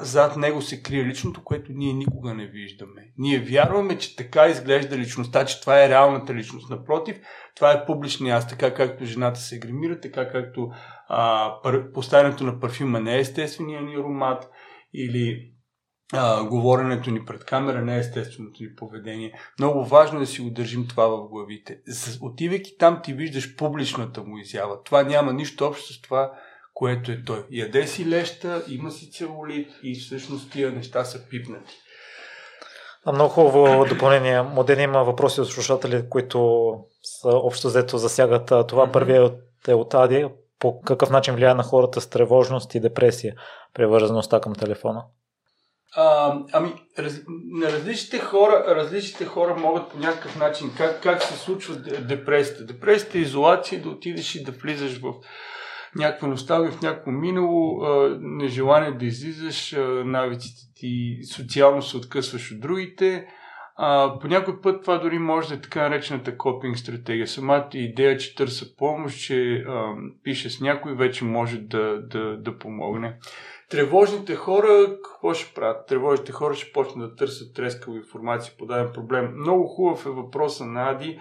Зад него се крие личното, което ние никога не виждаме. Ние вярваме, че така изглежда личността, че това е реалната личност. Напротив, това е публичният аз. Така както жената се гримира, така както поставянето на парфюма не е естествения ни аромат или говоренето ни пред камера не е естественото ни поведение. Много важно е да си го държим това в главите. Отивайки там, ти виждаш публичната му изява. Това няма нищо общо с това, което е той. Яде си леща, има си целулит и всъщност тия неща са пипнати. Много хубаво допълнение. Младен, има въпроси от слушатели, които са общо взето засягат това. Първият е от Ади. По какъв начин влияе на хората с тревожност и депресия, привързаността към телефона? Различните хора могат по някакъв начин, как се случва депресията. Депресията е изолация, да отидеш и да влизаш в някаква носталгия, в някакво минало, нежелание да излизаш, навиците ти, социално се откъсваш от другите. По някой път това дори може да е така наречената копинг стратегия. Самата идея, че търса помощ, че пише с някой, вече може да помогне. Тревожните хора, какво ще правят? Тревожните хора ще почнат да търсят трескава информация по даден проблем. Много хубав е въпроса на Ади.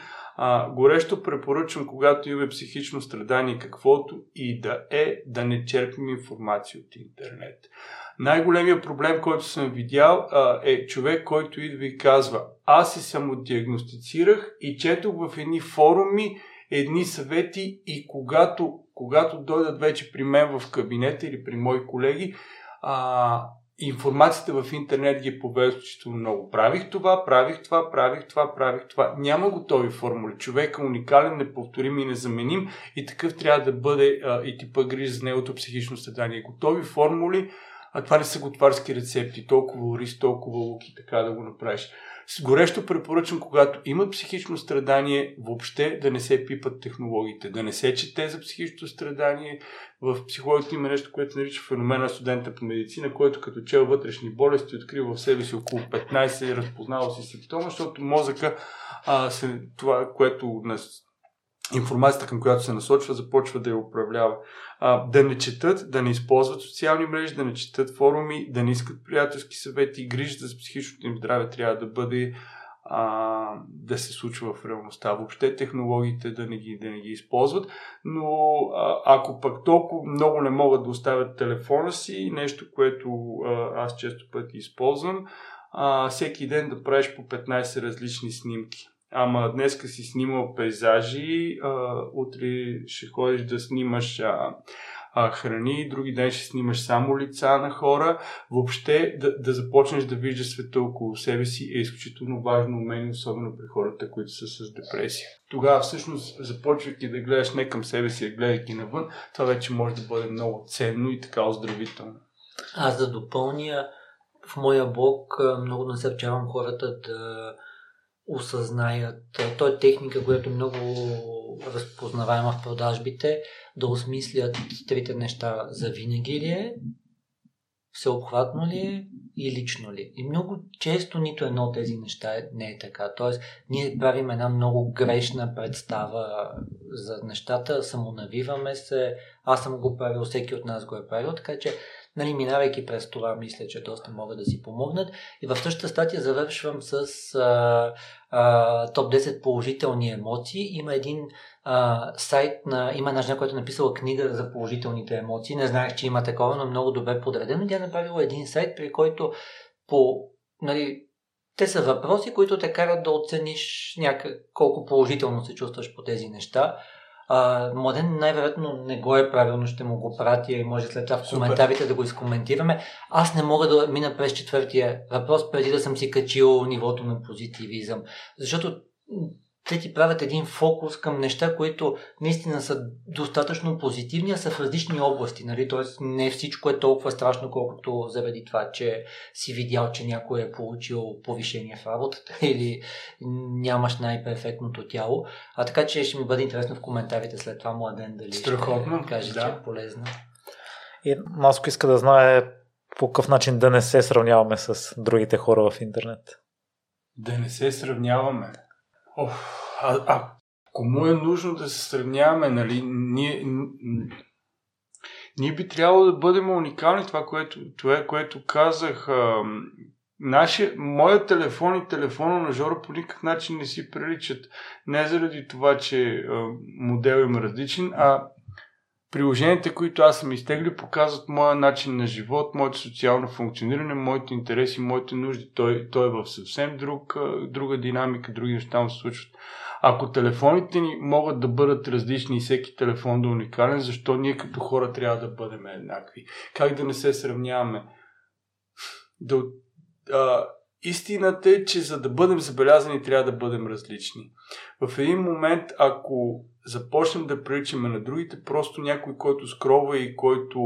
Горещо препоръчвам, когато има психично страдание, каквото и да е, да не черпим информация от интернет. Най-големият проблем, който съм видял, е човек, който идва и казва: аз се самодиагностицирах и четох в едни форуми, едни съвети, и когато дойдат вече при мен в кабинета или при мои колеги, информацията в интернет ги е повечето много. Правих това. Няма готови формули. Човек е уникален, неповторим и незаменим и такъв трябва да бъде и типа грижа за неговото психично състояние. Готови формули, това не са готварски рецепти, толкова ориз, толкова лук и така да го направиш. Горещо препоръчвам, когато има психично страдание, въобще да не се пипат технологиите, да не се чете за психично страдание. В психологията има нещо, което нарича феномена студента по медицина, който като чел вътрешни болести, открива в себе си около 15 разпознава си симптома, защото мозъка, това, което информацията, към която се насочва, започва да я управлява. Да не четат, да не използват социални мрежи, да не четат форуми, да не искат приятелски съвети. Грижата за психичното им здраве трябва да бъде да се случва в реалността. Въобще технологиите да не ги използват, но ако пък толкова много не могат да оставят телефона си, нещо, което аз често пъти използвам, всеки ден да правиш по 15 различни снимки. Ама днеска си снимал пейзажи, утре ще ходиш да снимаш храни, други ден ще снимаш само лица на хора. Въобще да започнеш да виждаш света около себе си е изключително важно умение, особено при хората, които са с депресия. Тогава всъщност, започвайки да гледаш не към себе си, а гледайки навън, това вече може да бъде много ценно и така оздравително. Аз да допълня, в моя блог много насърчавам хората да осъзнаят. То е техника, която е много разпознаваема в продажбите, да осмислят трите неща: за винаги ли е, всеобхватно ли е и лично ли е. И много често нито едно от тези неща не е така. Тоест, ние правим една много грешна представа за нещата, самонавиваме се, аз съм го правил, всеки от нас го е правил, така че минавайки през това, мисля, че доста могат да си помогнат. И в същата статия завършвам с топ 10 положителни емоции. Има един сайт, има една жена, която е написала книга за положителните емоции. Не знаех, че има такова, но много добре подредено. Тя е направила един сайт, при който те са въпроси, които те карат да оцениш колко положително се чувстваш по тези неща. Младен най-вероятно не го е правилно, ще му го пратя и може след това в коментарите да го изкоментираме. Аз не мога да мина през четвъртия въпрос, преди да съм си качил нивото на позитивизъм. Защото те ти правят един фокус към неща, които наистина са достатъчно позитивни, а са в различни области. Нали? Тоест не всичко е толкова страшно, колкото заради това, че си видял, че някой е получил повишение в работата или нямаш най-перфектното тяло. А така че ще ми бъде интересно в коментарите след това, Младен, дали ще кажеш, да, че е полезно. И Маско иска да знае по какъв начин да не се сравняваме с другите хора в интернет. Да не се сравняваме. Кому е нужно да се сравняваме, нали? Ние би трябвало да бъдем уникални, това, което казах. Моят телефон и телефона на Жора по никакъв начин не си приличат. Не заради това, че модел им е различен, а приложенията, които аз съм изтеглил, показват моя начин на живот, моето социално функциониране, моите интереси, моите нужди. Той е в съвсем друга динамика, други неща се случват. Ако телефоните ни могат да бъдат различни и всеки телефон да е уникален, защо ние като хора трябва да бъдем еднакви? Как да не се сравняваме? Истината е, че за да бъдем забелязани, трябва да бъдем различни. В един момент, ако започнем да приличаме на другите, просто някой, който скролва и който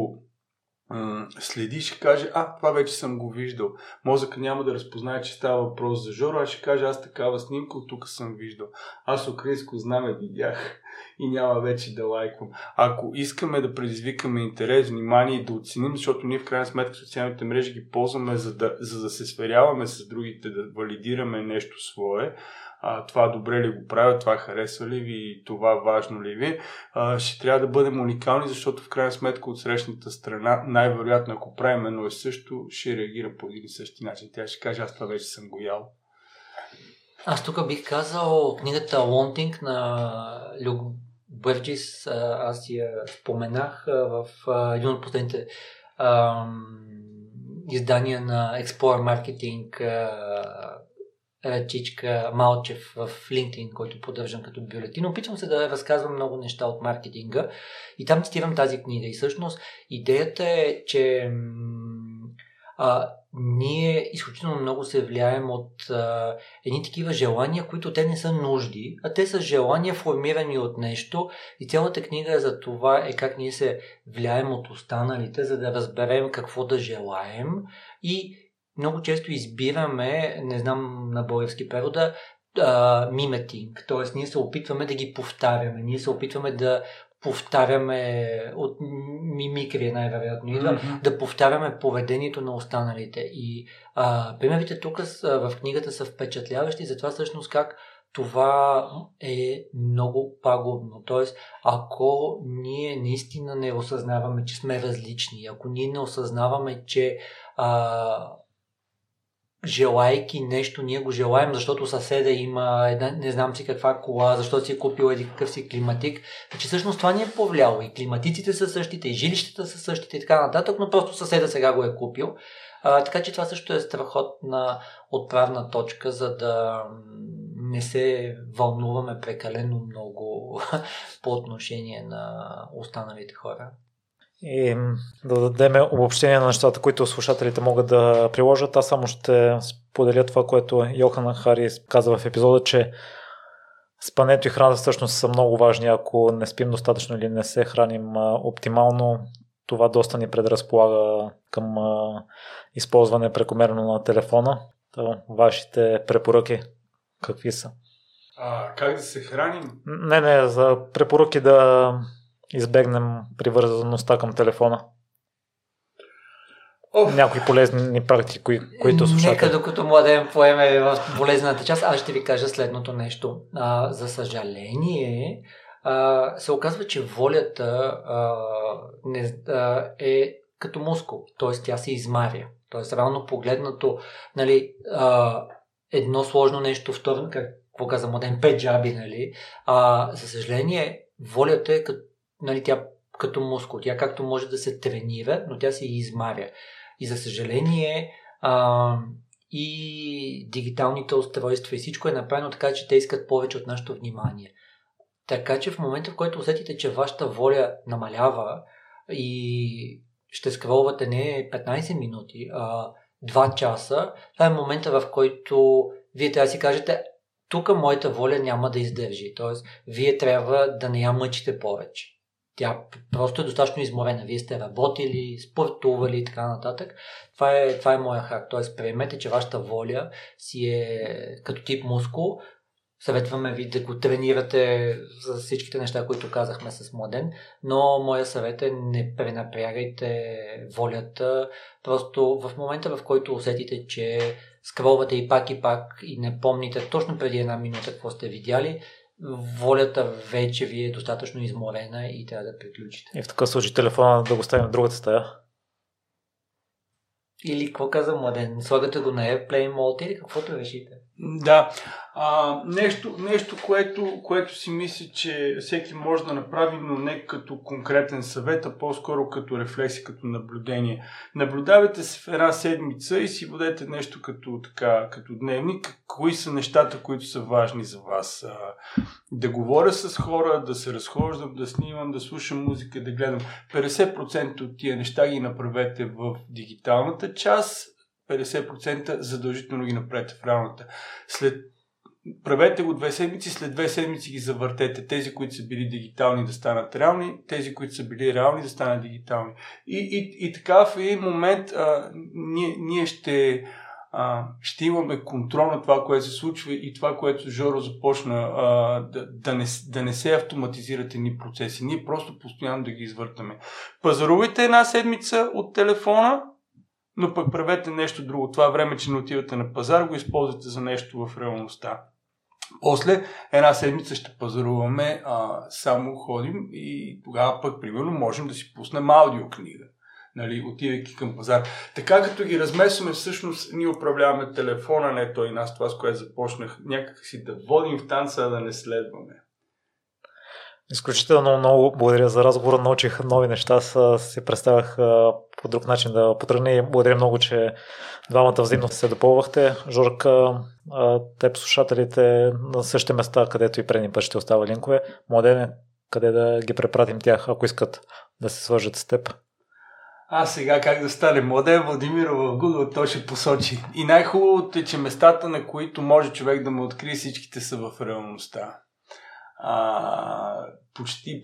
следи, ще каже: това вече съм го виждал. Мозъкът няма да разпознае, че става въпрос за Жоро, а ще каже: аз такава снимка от тук съм виждал. Аз украинско знаме видях и няма вече да лайквам. Ако искаме да предизвикаме интерес, внимание и да оценим, защото ние в крайна сметка социалните мрежи ги ползваме, за да се сверяваме с другите, да валидираме нещо свое, това добре ли го правя, това харесва ли ви, това важно ли ви, ще трябва да бъдем уникални, защото в крайна сметка от срещната страна, най-вероятно ако правим едно и също, ще реагира по един и същи начин. Тя ще каже: аз това вече съм го ял. Аз тук бих казал книгата Wanting на Люк Бърджис, аз я споменах в един от последните издания на Explore Marketing Ръчичка Малчев в LinkedIn, който поддържам като бюлетин. Опитвам се да разказвам много неща от маркетинга и там цитирам тази книга. И всъщност идеята е, че ние изключително много се влияем от едни такива желания, които те не са нужди, а те са желания, формирани от нещо, и цялата книга е за това, как ние се влияем от останалите, за да разберем какво да желаем. И много често избираме, не знам на български превода, миметинг, т.е. ние се опитваме да ги повтаряме, ние се опитваме да повтаряме от мимикрия най-вероятно, да повтаряме поведението на останалите. И примерите тук в книгата са впечатляващи за това всъщност как това е много пагубно. Тоест, ако ние наистина не осъзнаваме, че сме различни, ако ние не осъзнаваме, че желайки нещо, ние го желаем, защото съседа има една, не знам си каква кола, защото си е купил един какъв си климатик, че всъщност това ни е повлияло. И климатиците са същите, и жилищата са същите и така нататък, но просто съседа сега го е купил. Така че това също е страхотна отправна точка, за да не се вълнуваме прекалено много по отношение на останалите хора. И да дадем обобщение на нещата, които слушателите могат да приложат. Аз само ще споделя това, което Йохан Хари каза в епизода, че спането и храната всъщност са много важни. Ако не спим достатъчно или не се храним оптимално, това доста ни предразполага към използване прекомерно на телефона. Това, вашите препоръки какви са? Как да се храним? Не, за препоръки да избегнем привързаността към телефона. Някои полезни практики, които слушате. Нека докато Младен поеме в болезнената част, аз ще ви кажа следното нещо. За съжаление, се оказва, че волята е като мускул. Т.е. тя се измаря. Т.е. реално погледнато, нали, едно сложно нещо, второ, какво каза Младен, 5 джаби, нали? За съжаление, волята е като, нали, тя като мускул, тя както може да се тренира, но тя се измаря. И за съжаление и дигиталните устройства и всичко е направено така, че те искат повече от нашето внимание. Така че в момента, в който усетите, че вашата воля намалява и ще скролвате не 15 минути, а 2 часа, това е момента, в който вие трябва да си кажете, тук моята воля няма да издържи. Тоест, вие трябва да не я мъчите повече. Тя просто е достатъчно изморена. Вие сте работили, спортували и така нататък. Това е моя хак. Тоест, приемете, че вашата воля си е като тип мускул. Съветваме ви да го тренирате за всичките неща, които казахме с Младен, но моя съвет е не пренапрягайте волята. Просто в момента, в който усетите, че скролвате и пак и не помните точно преди една минута какво сте видяли, волята вече ви е достатъчно изморена и трябва да приключите. И в такъв случай телефона да го ставим в другата стая. Или какво каза Младен? Слагате го на Airplane Mode или каквото решите? Да. Нещо което си мисли, че всеки може да направи, но не като конкретен съвет, а по-скоро като рефлексия, като наблюдение. Наблюдавайте се в една седмица и си водете нещо като дневник. Кои са нещата, които са важни за вас? Да говоря с хора, да се разхождам, да снимам, да слушам музика, да гледам. 50% от тия неща ги направете в дигиталната част, 50% задължително ги направете в реалната. Правете го 2 седмици, след 2 седмици ги завъртете. Тези, които са били дигитални, да станат реални, тези, които са били реални, да станат дигитални. И така в един момент ние ще имаме контрол на това, което се случва и това, което Жоро започна, да не се автоматизират едни процеси. Ние просто постоянно да ги извъртаме. Пазарувайте една седмица от телефона, но пък правете нещо друго. Това време, че не отивате на пазар, го използвате за нещо в реалността. После една седмица ще пазаруваме, само ходим и тогава пък, примерно, можем да си пуснем аудиокнига, нали, отивайки към пазар. Така като ги размесваме, всъщност ние управляваме телефона, не той нас, това с което започнах, някак си да водим в танца, а да не следваме. Изключително много благодаря за разговора, научих нови неща, си представях по друг начин да потръгне и благодаря много, че двамата взаимно се допълвахте. Жорка, теб слушателите на същите места, където и предни път ще остава линкове. Младене, къде да ги препратим тях, ако искат да се свържат с теб? А сега как да стане? Младен Владимиров в Google, той ще посочи. И най-хубавото е, че местата, на които може човек да му открие, всичките са в реалността.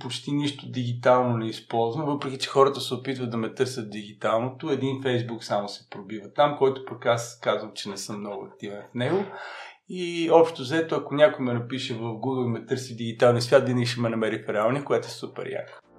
Почти нищо дигитално не използвам, въпреки че хората се опитват да ме търсят дигиталното. Един Фейсбук само се пробива там, който пък аз казвам, че не съм много активен в него. И общо взето, ако някой ме напише в Google и ме търси дигиталния свят, днес ще ме намери в реалния, което е супер яко.